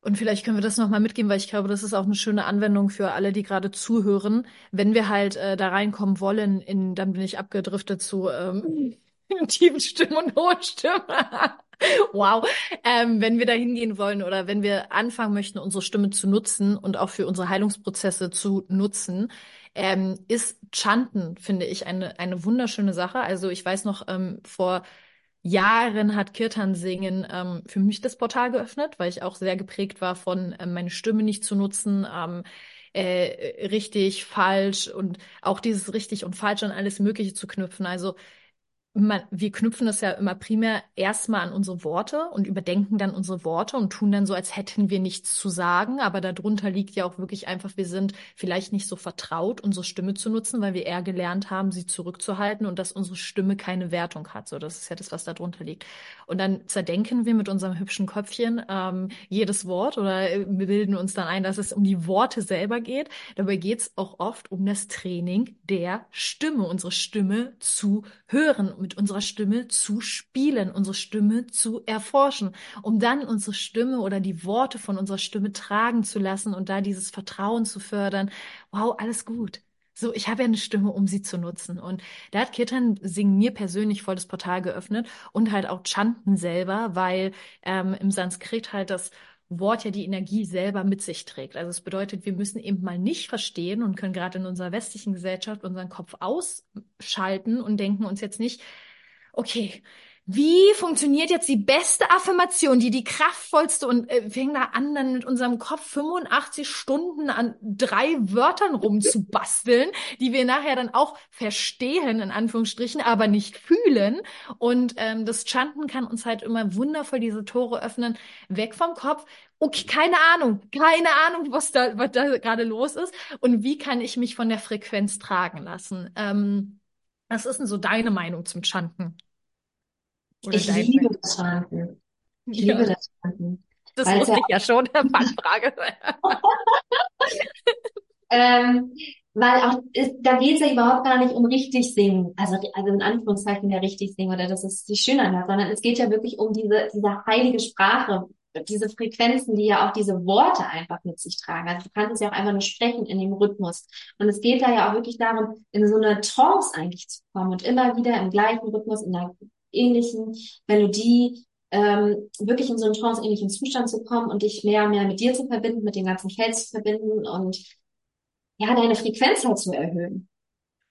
und vielleicht können wir das nochmal mitgeben, weil ich glaube, das ist auch eine schöne Anwendung für alle, die gerade zuhören. Wenn wir halt da reinkommen wollen, dann bin ich abgedriftet zu tiefen Stimmen und hohen Stimmen. Wow. Wenn wir da hingehen wollen oder wenn wir anfangen möchten, unsere Stimme zu nutzen und auch für unsere Heilungsprozesse zu nutzen, ist Chanten, finde ich, eine wunderschöne Sache. Also ich weiß noch, vor Jahren hat Kirtan singen für mich das Portal geöffnet, weil ich auch sehr geprägt war von meine Stimme nicht zu nutzen, richtig, falsch und auch dieses richtig und falsch an alles Mögliche zu knüpfen. Also wir knüpfen das ja immer primär erstmal an unsere Worte und überdenken dann unsere Worte und tun dann so, als hätten wir nichts zu sagen. Aber darunter liegt ja auch wirklich einfach, wir sind vielleicht nicht so vertraut, unsere Stimme zu nutzen, weil wir eher gelernt haben, sie zurückzuhalten und dass unsere Stimme keine Wertung hat. So, das ist ja das, was darunter liegt. Und dann zerdenken wir mit unserem hübschen Köpfchen jedes Wort oder bilden uns dann ein, dass es um die Worte selber geht. Dabei geht es auch oft um das Training der Stimme, unsere Stimme zu hören, mit unserer Stimme zu spielen, unsere Stimme zu erforschen, um dann unsere Stimme oder die Worte von unserer Stimme tragen zu lassen und da dieses Vertrauen zu fördern. Wow, alles gut. So, ich habe ja eine Stimme, um sie zu nutzen. Und da hat Kirtan Singh mir persönlich voll das Portal geöffnet und halt auch Chanten selber, weil im Sanskrit halt das Wort ja die Energie selber mit sich trägt. Also es bedeutet, wir müssen eben mal nicht verstehen und können gerade in unserer westlichen Gesellschaft unseren Kopf ausschalten und denken uns jetzt nicht, okay, wie funktioniert jetzt die beste Affirmation, die kraftvollste, und fängt da an, dann mit unserem Kopf 85 Stunden an 3 Wörtern rumzubasteln, die wir nachher dann auch verstehen, in Anführungsstrichen, aber nicht fühlen. Und das Chanten kann uns halt immer wundervoll diese Tore öffnen, weg vom Kopf. Okay, keine Ahnung, was da gerade los ist und wie kann ich mich von der Frequenz tragen lassen. Was ist denn so deine Meinung zum Chanten? Ich liebe das Chanten. Das wusste ich ja schon, Fangfrage. Weil auch, da geht es ja überhaupt gar nicht um richtig singen, also in Anführungszeichen ja richtig singen, oder das ist die Schönheit, sondern es geht ja wirklich um diese heilige Sprache, diese Frequenzen, die ja auch diese Worte einfach mit sich tragen. Also du kannst es ja auch einfach nur sprechen in dem Rhythmus. Und es geht da ja auch wirklich darum, in so eine Trance eigentlich zu kommen und immer wieder im gleichen Rhythmus, in einer ähnlichen Melodie, wirklich in so einen tranceähnlichen Zustand zu kommen und dich mehr und mehr mit dir zu verbinden, mit dem ganzen Feld zu verbinden und ja, deine Frequenz halt zu erhöhen.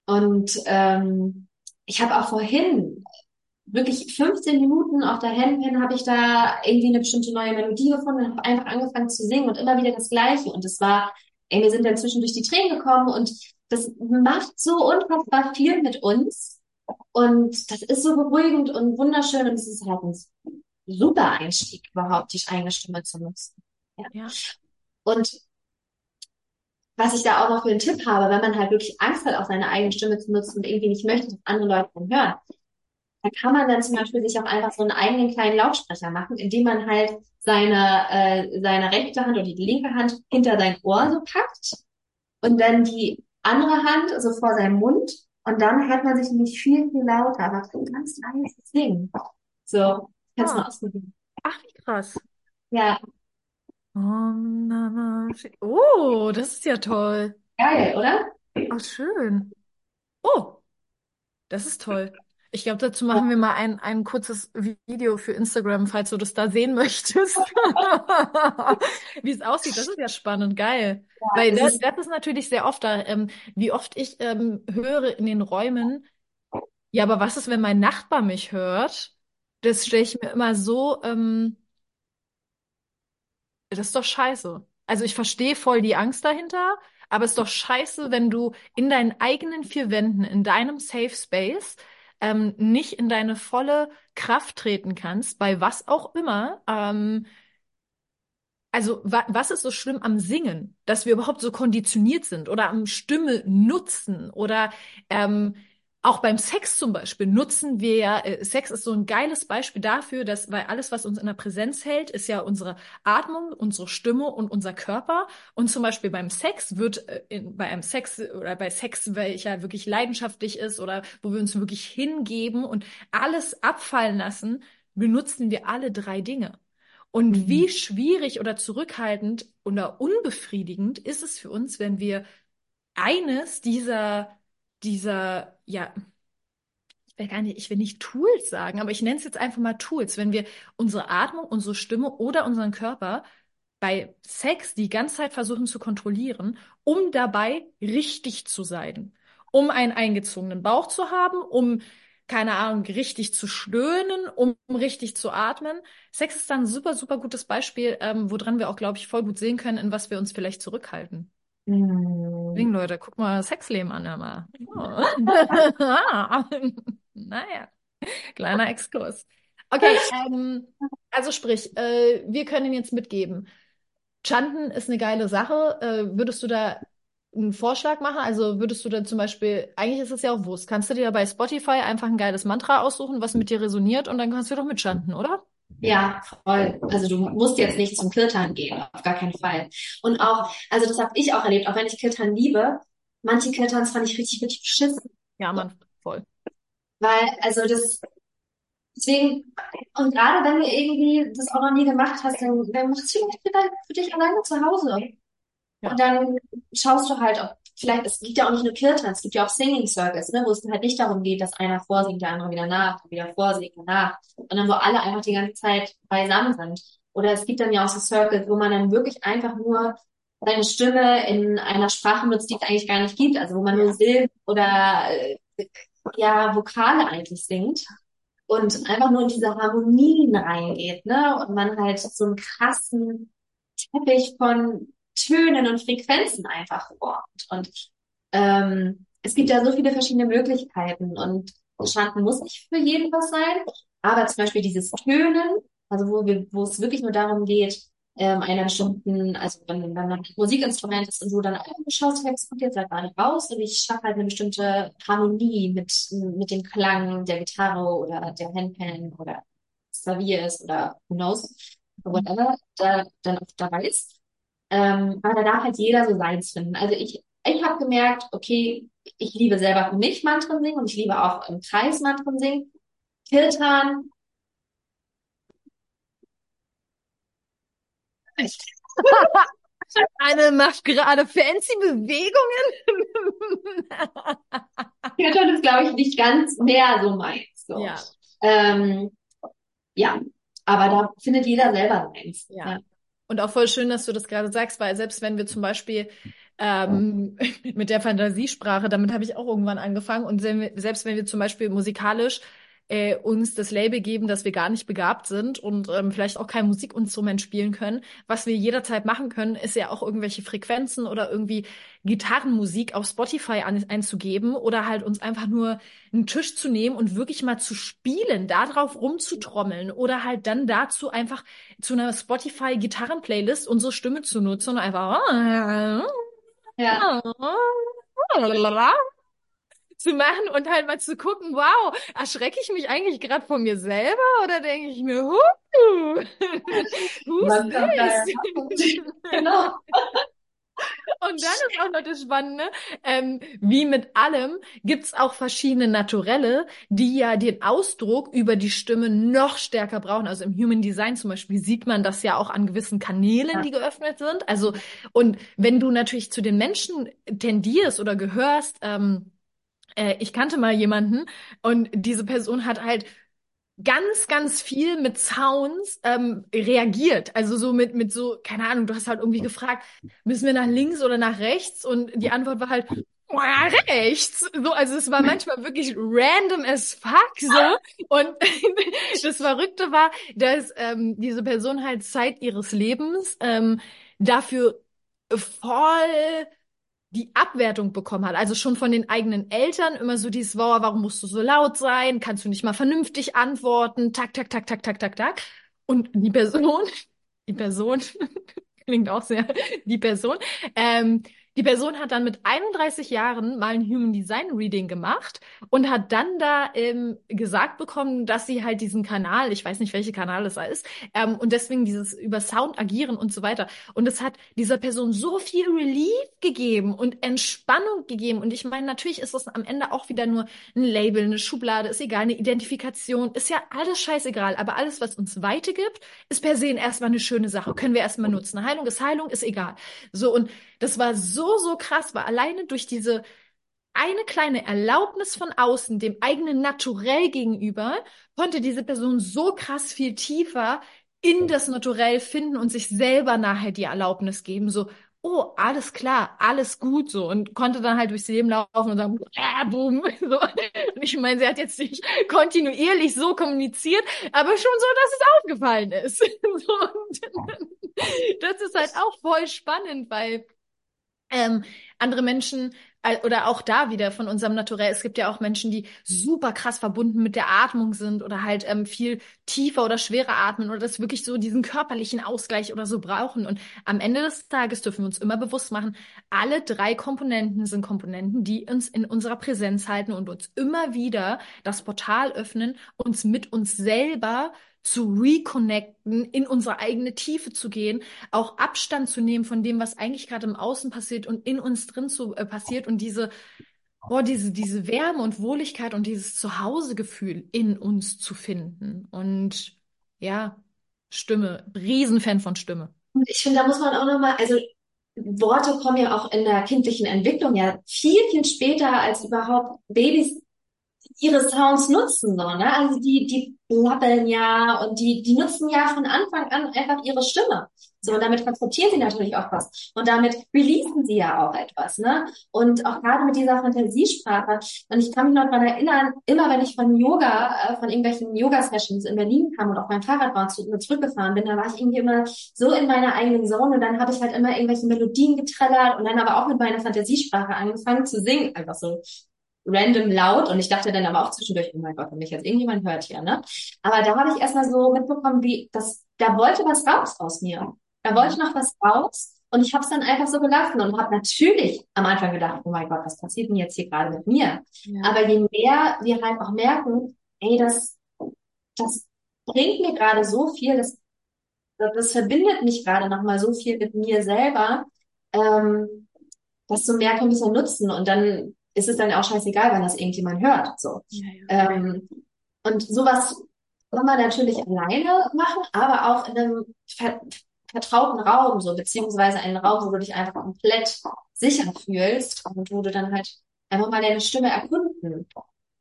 Und ich habe auch vorhin wirklich 15 Minuten auf der Handpan habe ich da irgendwie eine bestimmte neue Melodie gefunden und habe einfach angefangen zu singen und immer wieder das Gleiche. Und es war, wir sind dann zwischendurch die Tränen gekommen und das macht so unfassbar viel mit uns. Und das ist so beruhigend und wunderschön und es ist halt ein super Einstieg überhaupt, die eigene Stimme zu nutzen. Ja. Und was ich da auch noch für einen Tipp habe, wenn man halt wirklich Angst hat, auch seine eigene Stimme zu nutzen und irgendwie nicht möchte, dass andere Leute dann hören, da kann man dann zum Beispiel sich auch einfach so einen eigenen kleinen Lautsprecher machen, indem man halt seine rechte Hand oder die linke Hand hinter sein Ohr so packt und dann die andere Hand so vor seinem Mund und dann hört man sich nämlich viel lauter, aber ganz leise singen. So, kannst du mal ausprobieren. Ach, wie krass. Ja. Oh, das ist ja toll. Geil, oder? Ach, schön. Oh, das ist toll. Ich glaube, dazu machen wir mal ein kurzes Video für Instagram, falls du das da sehen möchtest, wie es aussieht. Das ist ja spannend, geil. Ja, weil das ist natürlich sehr oft da, wie oft ich höre in den Räumen, ja, aber was ist, wenn mein Nachbar mich hört? Das stelle ich mir immer so, das ist doch scheiße. Also ich verstehe voll die Angst dahinter, aber es ist doch scheiße, wenn du in deinen eigenen 4 Wänden, in deinem Safe Space nicht in deine volle Kraft treten kannst, bei was auch immer. Was ist so schlimm am Singen? Dass wir überhaupt so konditioniert sind oder am Stimme nutzen oder auch beim Sex zum Beispiel nutzen wir ja, Sex ist so ein geiles Beispiel dafür, weil alles, was uns in der Präsenz hält, ist ja unsere Atmung, unsere Stimme und unser Körper. Und zum Beispiel beim Sex wird, welcher wirklich leidenschaftlich ist oder wo wir uns wirklich hingeben und alles abfallen lassen, benutzen wir alle 3 Dinge. Und wie schwierig oder zurückhaltend oder unbefriedigend ist es für uns, wenn wir eines dieser, ja, ich will nicht Tools sagen, aber ich nenne es jetzt einfach mal Tools, wenn wir unsere Atmung, unsere Stimme oder unseren Körper bei Sex die ganze Zeit versuchen zu kontrollieren, um dabei richtig zu sein, um einen eingezogenen Bauch zu haben, um, keine Ahnung, richtig zu stöhnen, um richtig zu atmen. Sex ist dann ein super, super gutes Beispiel, woran wir auch, glaube ich, voll gut sehen können, in was wir uns vielleicht zurückhalten. Deswegen, Leute, guck mal Sexleben an, immer. Naja, kleiner Exkurs. Okay, wir können jetzt mitgeben. Chanten ist eine geile Sache. Würdest du da einen Vorschlag machen? Also würdest du dann zum Beispiel, eigentlich ist es ja auch Wurst, kannst du dir bei Spotify einfach ein geiles Mantra aussuchen, was mit dir resoniert und dann kannst du doch mitchanten, oder? Ja, voll. Also du musst jetzt nicht zum Kirtan gehen, auf gar keinen Fall. Und auch, also das habe ich auch erlebt, auch wenn ich Kirtan liebe, manche Kirtans fand ich richtig, richtig beschissen. Ja, Mann, voll. Weil, also deswegen, und gerade wenn du irgendwie das auch noch nie gemacht hast, dann machst du vielleicht für dich alleine zu Hause. Ja. Und dann schaust du halt, ob vielleicht, es gibt ja auch nicht nur Kirtan, es gibt ja auch Singing Circles, ne, wo es halt nicht darum geht, dass einer vorsingt, der andere wieder nach, wieder vorsingt, nach, sondern wo alle einfach die ganze Zeit beisammen sind. Oder es gibt dann ja auch so Circles, wo man dann wirklich einfach nur seine Stimme in einer Sprache nutzt, die es eigentlich gar nicht gibt, also wo man nur Silben oder Vokale eigentlich singt. und einfach nur in diese Harmonien reingeht, ne? Und man halt so einen krassen Teppich von Tönen und Frequenzen einfach formt. Und es gibt ja so viele verschiedene Möglichkeiten und Chanten muss nicht für jeden was sein, aber zum Beispiel dieses Tönen, also wo es wirklich nur darum geht, einer bestimmten, also wenn ein Musikinstrument ist und so, dann schaust, es kommt jetzt halt gar nicht raus und ich schaffe halt eine bestimmte Harmonie mit dem Klang der Gitarre oder der Handpan oder des Klaviers oder who knows, whatever da dann oft dabei ist. Aber da darf halt jeder so seins finden. Also ich habe gemerkt, okay, ich liebe selber für mich Mantren singen und ich liebe auch im Kreis Mantren singen. Kirtan. Anne macht gerade fancy Bewegungen. Kirtan ist, glaube ich, nicht ganz mehr so meins. So. Ja. Ja, aber da findet jeder selber meins. Ja. Ja. Und auch voll schön, dass du das gerade sagst, weil selbst wenn wir zum Beispiel mit der Fantasiesprache, damit habe ich auch irgendwann angefangen, und selbst wenn wir zum Beispiel musikalisch uns das Label geben, dass wir gar nicht begabt sind und vielleicht auch kein Musikinstrument spielen können, was wir jederzeit machen können, ist ja auch irgendwelche Frequenzen oder irgendwie Gitarrenmusik auf Spotify einzugeben oder halt uns einfach nur einen Tisch zu nehmen und wirklich mal zu spielen, da drauf rumzutrommeln oder halt dann dazu einfach zu einer Spotify-Gitarren-Playlist unsere Stimme zu nutzen und einfach ja. zu machen und halt mal zu gucken, wow, erschrecke ich mich eigentlich gerade von mir selber oder denke ich mir, genau. Und dann ist auch noch das Spannende, wie mit allem gibt's auch verschiedene Naturelle, die ja den Ausdruck über die Stimme noch stärker brauchen. Also im Human Design zum Beispiel sieht man das ja auch an gewissen Kanälen, die geöffnet sind. Also, und wenn du natürlich zu den Menschen tendierst oder gehörst, ich kannte mal jemanden und diese Person hat halt ganz, ganz viel mit Sounds reagiert. Also so mit so, keine Ahnung, du hast halt irgendwie gefragt, müssen wir nach links oder nach rechts? Und die Antwort war halt, rechts. So, also es war manchmal wirklich random as fuck so. Und das Verrückte war, dass diese Person halt Zeit ihres Lebens dafür voll die Abwertung bekommen hat, also schon von den eigenen Eltern immer so dieses, wow, warum musst du so laut sein, kannst du nicht mal vernünftig antworten, tak. Und die Person, klingt auch sehr, die Person hat dann mit 31 Jahren mal ein Human Design Reading gemacht und hat dann da gesagt bekommen, dass sie halt diesen Kanal, ich weiß nicht, welcher Kanal es ist, und deswegen dieses über Sound agieren und so weiter. Und es hat dieser Person so viel Relief gegeben und Entspannung gegeben. Und ich meine, natürlich ist das am Ende auch wieder nur ein Label, eine Schublade, ist egal, eine Identifikation, ist ja alles scheißegal. Aber alles, was uns Weite gibt, ist per se erstmal eine schöne Sache. Können wir erstmal nutzen. Heilung, ist egal. So, und das war so krass, weil alleine durch diese eine kleine Erlaubnis von außen, dem eigenen Naturell gegenüber, konnte diese Person so krass viel tiefer in das Naturell finden und sich selber nachher die Erlaubnis geben, so, oh, alles klar, alles gut, so, und konnte dann halt durchs Leben laufen und sagen, boom, so. Und ich meine, sie hat jetzt nicht kontinuierlich so kommuniziert, aber schon so, dass es aufgefallen ist. So, und das ist halt auch voll spannend, weil andere Menschen, oder auch da wieder von unserem Naturell, es gibt ja auch Menschen, die super krass verbunden mit der Atmung sind oder halt viel tiefer oder schwerer atmen oder das wirklich so diesen körperlichen Ausgleich oder so brauchen. Und am Ende des Tages dürfen wir uns immer bewusst machen, alle drei Komponenten sind Komponenten, die uns in unserer Präsenz halten und uns immer wieder das Portal öffnen, uns mit uns selber zu reconnecten, in unsere eigene Tiefe zu gehen, auch Abstand zu nehmen von dem, was eigentlich gerade im Außen passiert und in uns drin passiert und diese Wärme und Wohligkeit und dieses Zuhausegefühl in uns zu finden. Und ja, Stimme, Riesenfan von Stimme. Ich finde, da muss man auch nochmal, also Worte kommen ja auch in der kindlichen Entwicklung ja viel, viel später als überhaupt Babys ihre Sounds nutzen, so, ne? Also die blabbeln ja und die nutzen ja von Anfang an einfach ihre Stimme. So, und damit transportieren sie natürlich auch was. Und damit releasen sie ja auch etwas, ne? Und auch gerade mit dieser Fantasiesprache. Und ich kann mich noch daran erinnern, immer wenn ich von Yoga, von irgendwelchen Yoga-Sessions in Berlin kam und auf meinem Fahrrad war und zurückgefahren bin, da war ich irgendwie immer so in meiner eigenen Zone und dann habe ich halt immer irgendwelche Melodien getrellert und dann aber auch mit meiner Fantasiesprache angefangen zu singen, einfach so random laut, und ich dachte dann aber auch zwischendurch, oh mein Gott, wenn mich jetzt irgendjemand hört hier, ne? Aber da habe ich erstmal so mitbekommen, wie das, da wollte was raus aus mir. Da wollte noch was raus und ich habe es dann einfach so gelassen und habe natürlich am Anfang gedacht, oh mein Gott, was passiert denn jetzt hier gerade mit mir? Ja. Aber je mehr wir halt auch merken, ey, das bringt mir gerade so viel, das verbindet mich gerade nochmal so viel mit mir selber, desto mehr kann ich es ja nutzen und dann ist es dann auch scheißegal, wenn das irgendjemand hört. So. Ja, ja. Und sowas kann man natürlich alleine machen, aber auch in einem vertrauten Raum, so, beziehungsweise einen Raum, wo du dich einfach komplett sicher fühlst und wo du dann halt einfach mal deine Stimme erkunden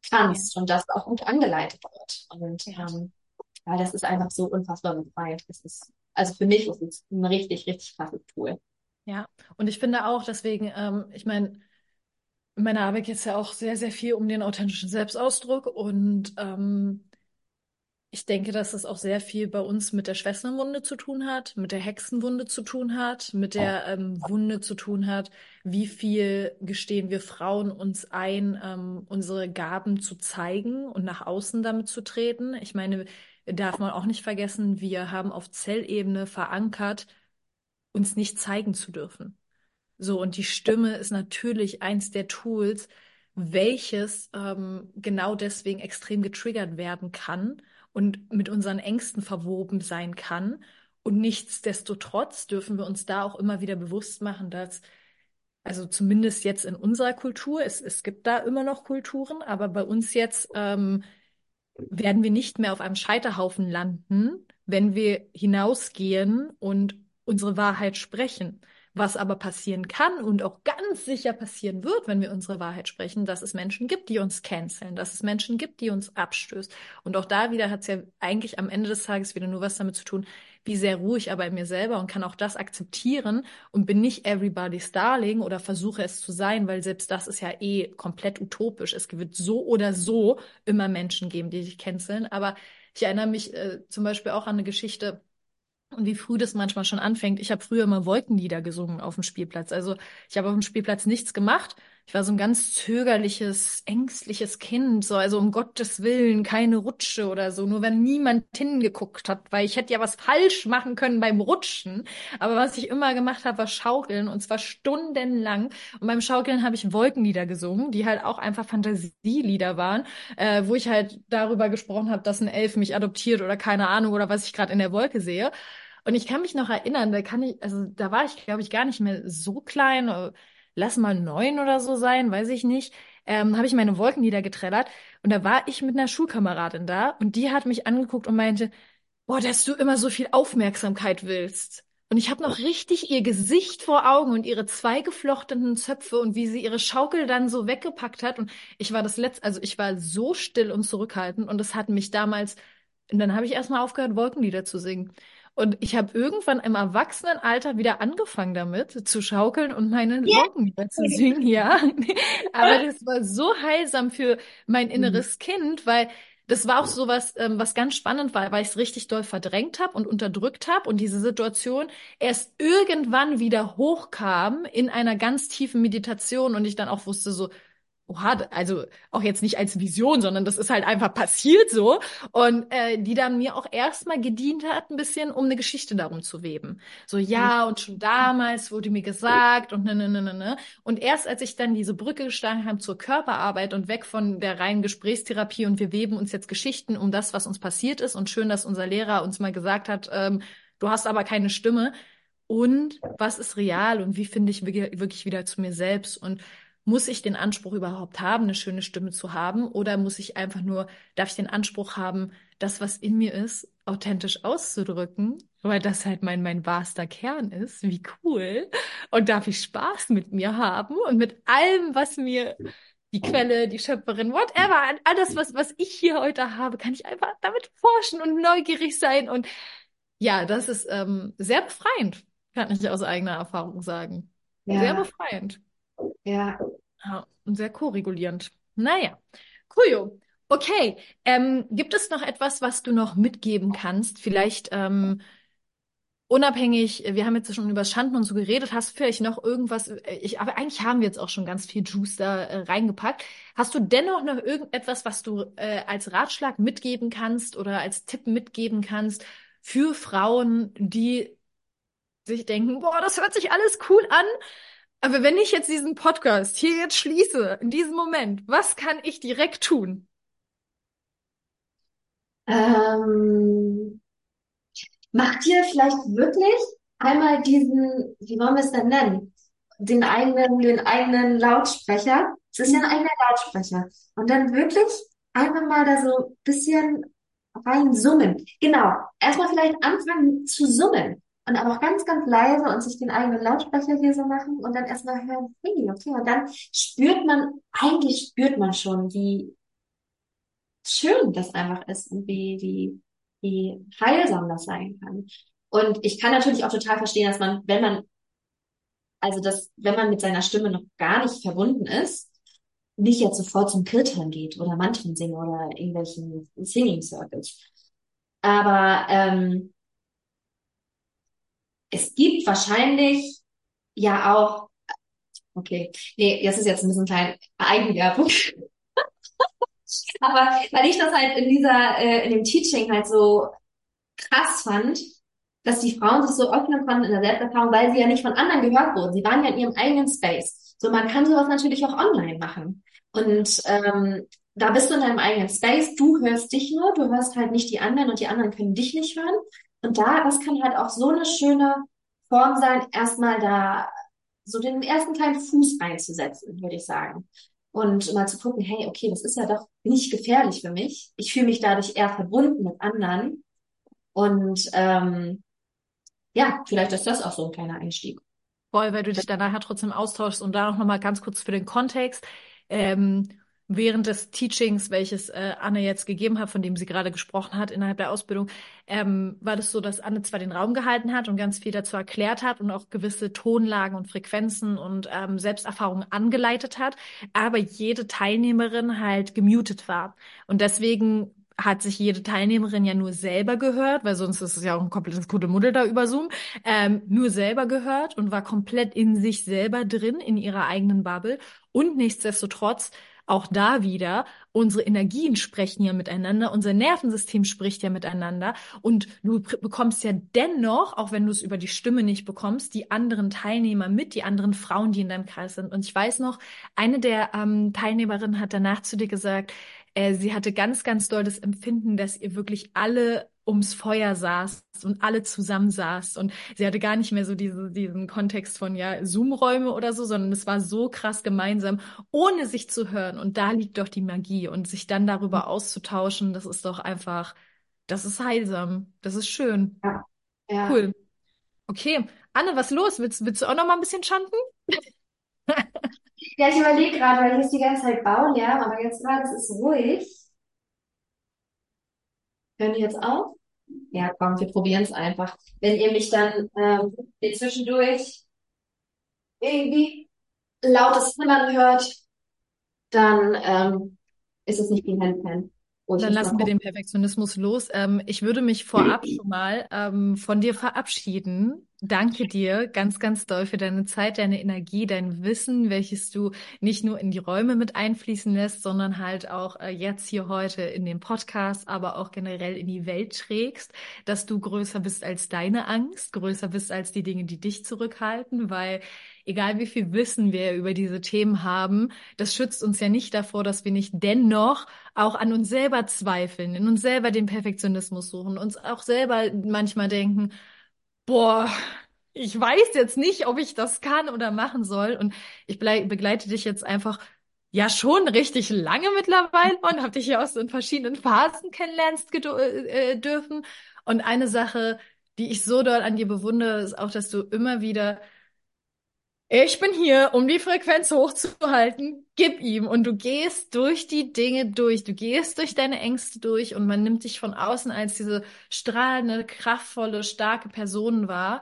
kannst und das auch gut angeleitet wird. Und ja, das ist einfach so unfassbar befreiend. Also für mich ist es ein richtig, richtig krasses Tool. Ja, und ich finde auch, deswegen, ich meine, in meiner Arbeit geht es ja auch sehr, sehr viel um den authentischen Selbstausdruck und ich denke, dass es auch sehr viel bei uns mit der Schwesternwunde zu tun hat, mit der Hexenwunde zu tun hat, mit der Wunde zu tun hat, wie viel gestehen wir Frauen uns ein, unsere Gaben zu zeigen und nach außen damit zu treten. Ich meine, darf man auch nicht vergessen, wir haben auf Zellebene verankert, uns nicht zeigen zu dürfen. So, und die Stimme ist natürlich eins der Tools, welches genau deswegen extrem getriggert werden kann und mit unseren Ängsten verwoben sein kann. Und nichtsdestotrotz dürfen wir uns da auch immer wieder bewusst machen, dass, also zumindest jetzt in unserer Kultur, es gibt da immer noch Kulturen, aber bei uns jetzt werden wir nicht mehr auf einem Scheiterhaufen landen, wenn wir hinausgehen und unsere Wahrheit sprechen. Was aber passieren kann und auch ganz sicher passieren wird, wenn wir unsere Wahrheit sprechen, dass es Menschen gibt, die uns canceln, dass es Menschen gibt, die uns abstößt. Und auch da wieder hat es ja eigentlich am Ende des Tages wieder nur was damit zu tun, wie sehr ruhig aber in mir selber und kann auch das akzeptieren und bin nicht everybody's darling oder versuche es zu sein, weil selbst das ist ja eh komplett utopisch. Es wird so oder so immer Menschen geben, die dich canceln. Aber ich erinnere mich zum Beispiel auch an eine Geschichte, und wie früh das manchmal schon anfängt. Ich habe früher immer Wolkenlieder gesungen auf dem Spielplatz. Also ich habe auf dem Spielplatz nichts gemacht. Ich war so ein ganz zögerliches, ängstliches Kind. So, also um Gottes Willen, keine Rutsche oder so. Nur wenn niemand hingeguckt hat, weil ich hätte ja was falsch machen können beim Rutschen. Aber was ich immer gemacht habe, war Schaukeln, und zwar stundenlang. Und beim Schaukeln habe ich Wolkenlieder gesungen, die halt auch einfach Fantasielieder waren, wo ich halt darüber gesprochen habe, dass ein Elf mich adoptiert oder keine Ahnung oder was ich gerade in der Wolke sehe. Und ich kann mich noch erinnern, da war ich, glaube ich, gar nicht mehr so klein, lass mal 9 oder so sein, weiß ich nicht, habe ich meine Wolken niedergeträllert und da war ich mit einer Schulkameradin da und die hat mich angeguckt und meinte, boah, dass du immer so viel Aufmerksamkeit willst. Und ich habe noch richtig ihr Gesicht vor Augen und ihre zwei geflochtenen Zöpfe und wie sie ihre Schaukel dann so weggepackt hat. Und ich war so still und zurückhaltend und das hat mich damals, und dann habe ich erstmal aufgehört, Wolkenlieder zu singen. Und ich habe irgendwann im Erwachsenenalter wieder angefangen damit, zu schaukeln und meine Wolken wieder zu singen, ja. Aber das war so heilsam für mein inneres Kind, weil das war auch sowas, was ganz spannend war, weil ich es richtig doll verdrängt habe und unterdrückt habe und diese Situation erst irgendwann wieder hochkam in einer ganz tiefen Meditation und ich dann auch wusste so, oha, also auch jetzt nicht als Vision, sondern das ist halt einfach passiert so und die dann mir auch erstmal gedient hat ein bisschen, um eine Geschichte darum zu weben. So ja, und schon damals wurde mir gesagt und ne. Und erst als ich dann diese Brücke geschlagen habe zur Körperarbeit und weg von der reinen Gesprächstherapie und wir weben uns jetzt Geschichten um das, was uns passiert ist und schön, dass unser Lehrer uns mal gesagt hat, du hast aber keine Stimme und was ist real und wie finde ich wirklich wieder zu mir selbst und muss ich den Anspruch überhaupt haben, eine schöne Stimme zu haben? Oder darf ich den Anspruch haben, das, was in mir ist, authentisch auszudrücken? Weil das halt mein wahrster Kern ist. Wie cool. Und darf ich Spaß mit mir haben und mit allem, was mir die Quelle, die Schöpferin, whatever, alles, was ich hier heute habe, kann ich einfach damit forschen und neugierig sein. Und ja, das ist sehr befreiend, kann ich aus eigener Erfahrung sagen. Ja. Sehr befreiend. Ja. Ja. Und sehr koregulierend. Naja, cool. Okay, gibt es noch etwas, was du noch mitgeben kannst? Vielleicht unabhängig, wir haben jetzt schon über Schanden und so geredet, hast du vielleicht noch irgendwas, aber eigentlich haben wir jetzt auch schon ganz viel Juice da reingepackt. Hast du dennoch noch irgendetwas, was du als Ratschlag mitgeben kannst oder als Tipp mitgeben kannst für Frauen, die sich denken, boah, das hört sich alles cool an, aber wenn ich jetzt diesen Podcast hier jetzt schließe, in diesem Moment, was kann ich direkt tun? Mach dir vielleicht wirklich einmal diesen, wie wollen wir es denn nennen, den eigenen Lautsprecher. Es ist ja ein eigener Lautsprecher. Und dann wirklich einfach mal da so ein bisschen rein summen. Genau, erstmal vielleicht anfangen zu summen. Und aber auch ganz, ganz leise und sich den eigenen Lautsprecher hier so machen und dann erstmal hören, hey, okay. Und dann spürt man schon, wie schön das einfach ist und wie heilsam das sein kann. Und ich kann natürlich auch total verstehen, dass man, wenn man mit seiner Stimme noch gar nicht verbunden ist, nicht jetzt sofort zum Kirtan geht oder Mantren singen oder irgendwelchen Singing Circles. Aber es gibt wahrscheinlich ja auch, okay, nee, das ist jetzt ein bisschen klein, Eigenwerbung. Aber weil ich das halt in dem Teaching halt so krass fand, dass die Frauen sich so öffnen konnten in der Selbsterfahrung, weil sie ja nicht von anderen gehört wurden. Sie waren ja in ihrem eigenen Space. So, man kann sowas natürlich auch online machen. Und da bist du in deinem eigenen Space, du hörst dich nur, du hörst halt nicht die anderen und die anderen können dich nicht hören. Und das kann halt auch so eine schöne Form sein, erstmal da so den ersten kleinen Fuß reinzusetzen, würde ich sagen. Und mal zu gucken, hey, okay, das ist ja doch nicht gefährlich für mich. Ich fühle mich dadurch eher verbunden mit anderen. Und ja, vielleicht ist das auch so ein kleiner Einstieg. Voll, weil du dich danach ja trotzdem austauschst. Und da nochmal ganz kurz für den Kontext. Während des Teachings, welches Anne jetzt gegeben hat, von dem sie gerade gesprochen hat innerhalb der Ausbildung, war das so, dass Anne zwar den Raum gehalten hat und ganz viel dazu erklärt hat und auch gewisse Tonlagen und Frequenzen und Selbsterfahrungen angeleitet hat, aber jede Teilnehmerin halt gemutet war. Und deswegen hat sich jede Teilnehmerin ja nur selber gehört, weil sonst ist es ja auch ein komplettes Kuddelmuddel da über Zoom, nur selber gehört und war komplett in sich selber drin, in ihrer eigenen Bubble. Und nichtsdestotrotz auch da wieder, unsere Energien sprechen ja miteinander, unser Nervensystem spricht ja miteinander und du bekommst ja dennoch, auch wenn du es über die Stimme nicht bekommst, die anderen Teilnehmer mit, die anderen Frauen, die in deinem Kreis sind. Und ich weiß noch, eine der Teilnehmerinnen hat danach zu dir gesagt, sie hatte ganz, ganz doll das Empfinden, dass ihr wirklich alle ums Feuer saß und alle zusammen saß und sie hatte gar nicht mehr so diesen Kontext von ja Zoom-Räume oder so, sondern es war so krass gemeinsam, ohne sich zu hören und da liegt doch die Magie und sich dann darüber auszutauschen, das ist doch einfach, das ist heilsam, das ist schön. Ja. Ja. Cool. Okay, Anne, was los? Willst du auch noch mal ein bisschen chanten? Ja, ich überlege gerade, weil hier ist die ganze Zeit Baulärm, aber jetzt gerade ist es ruhig. Hören die jetzt auf? Ja, komm, wir probieren es einfach. Wenn ihr mich dann zwischendurch irgendwie lautes Zimmern hört, dann ist es nicht wie Handpan. Dann lassen wir den Perfektionismus los. Ich würde mich vorab schon mal von dir verabschieden. Danke dir ganz, ganz doll für deine Zeit, deine Energie, dein Wissen, welches du nicht nur in die Räume mit einfließen lässt, sondern halt auch jetzt hier heute in dem Podcast, aber auch generell in die Welt trägst, dass du größer bist als deine Angst, größer bist als die Dinge, die dich zurückhalten, weil egal wie viel Wissen wir über diese Themen haben, das schützt uns ja nicht davor, dass wir nicht dennoch auch an uns selber zweifeln, in uns selber den Perfektionismus suchen, uns auch selber manchmal denken, boah, ich weiß jetzt nicht, ob ich das kann oder machen soll. Und ich begleite dich jetzt einfach ja schon richtig lange mittlerweile und habe dich ja auch so in verschiedenen Phasen kennenlernen dürfen. Und eine Sache, die ich so doll an dir bewundere, ist auch, dass du immer wieder ich bin hier, um die Frequenz hochzuhalten, gib ihm. Und du gehst durch die Dinge durch, du gehst durch deine Ängste durch und man nimmt dich von außen als diese strahlende, kraftvolle, starke Person wahr.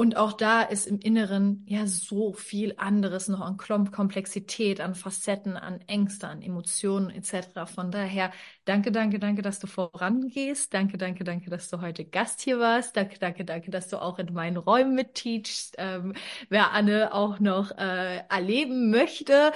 Und auch da ist im Inneren ja so viel anderes noch an Komplexität, an Facetten, an Ängste, an Emotionen etc. Von daher, danke, dass du vorangehst. Danke, dass du heute Gast hier warst. Danke, dass du auch in meinen Räumen mitteachst. Wer Anne auch noch erleben möchte,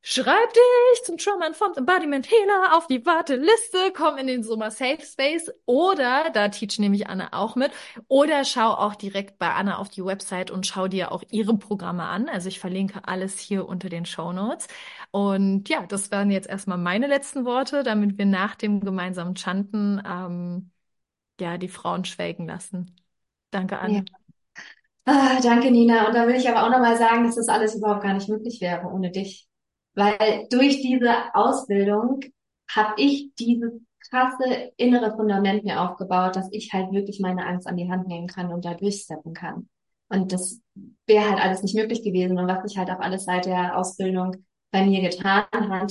schreib dich zum Trauma-Informed Embodiment Healer auf die Warteliste, komm in den Soma Safe Space oder, da teach nämlich Anne auch mit, oder schau auch direkt bei Anne auf die Website und schau dir auch ihre Programme an. Also ich verlinke alles hier unter den Shownotes. Und ja, das waren jetzt erstmal meine letzten Worte, damit wir nach dem gemeinsamen Chanten die Frauen schwelgen lassen. Danke, Anne. Ja. Ah, danke, Nina. Und dann will ich aber auch nochmal sagen, dass das alles überhaupt gar nicht möglich wäre ohne dich. Weil durch diese Ausbildung habe ich dieses krasse innere Fundament mir aufgebaut, dass ich halt wirklich meine Angst an die Hand nehmen kann und da durchsteppen kann. Und das wäre halt alles nicht möglich gewesen. Und was sich halt auch alles seit der Ausbildung bei mir getan hat,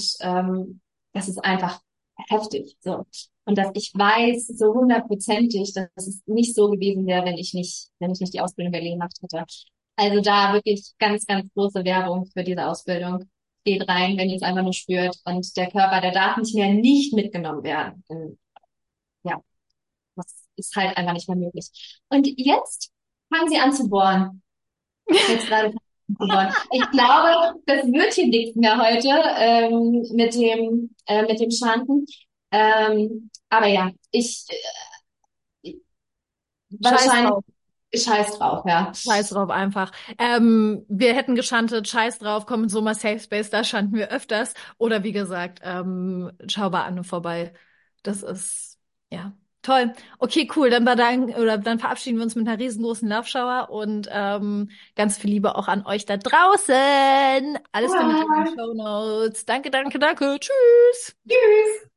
das ist einfach heftig. So. Und dass ich weiß, so 100%, dass es nicht so gewesen wäre, wenn ich nicht die Ausbildung gemacht hätte. Also da wirklich ganz, ganz große Werbung für diese Ausbildung. Geht rein, wenn ihr es einfach nur spürt. Und der Körper, der darf nicht mitgenommen werden. Ja, das ist halt einfach nicht mehr möglich. Und jetzt fangen sie an zu bohren. Jetzt gerade bohren. Ich glaube, das wird hier nichts mehr heute mit dem Chanten. Aber ja, wahrscheinlich... Scheiß drauf, ja. Scheiß drauf einfach. Wir hätten geschantet, scheiß drauf, komm in Soma Safe Space, da chanten wir öfters. Oder wie gesagt, schau bei Anne vorbei. Das ist, ja, toll. Okay, cool, dann verabschieden wir uns mit einer riesengroßen Love Shower und ganz viel Liebe auch an euch da draußen. Alles findet ihr in den Shownotes. Danke. Tschüss. Tschüss.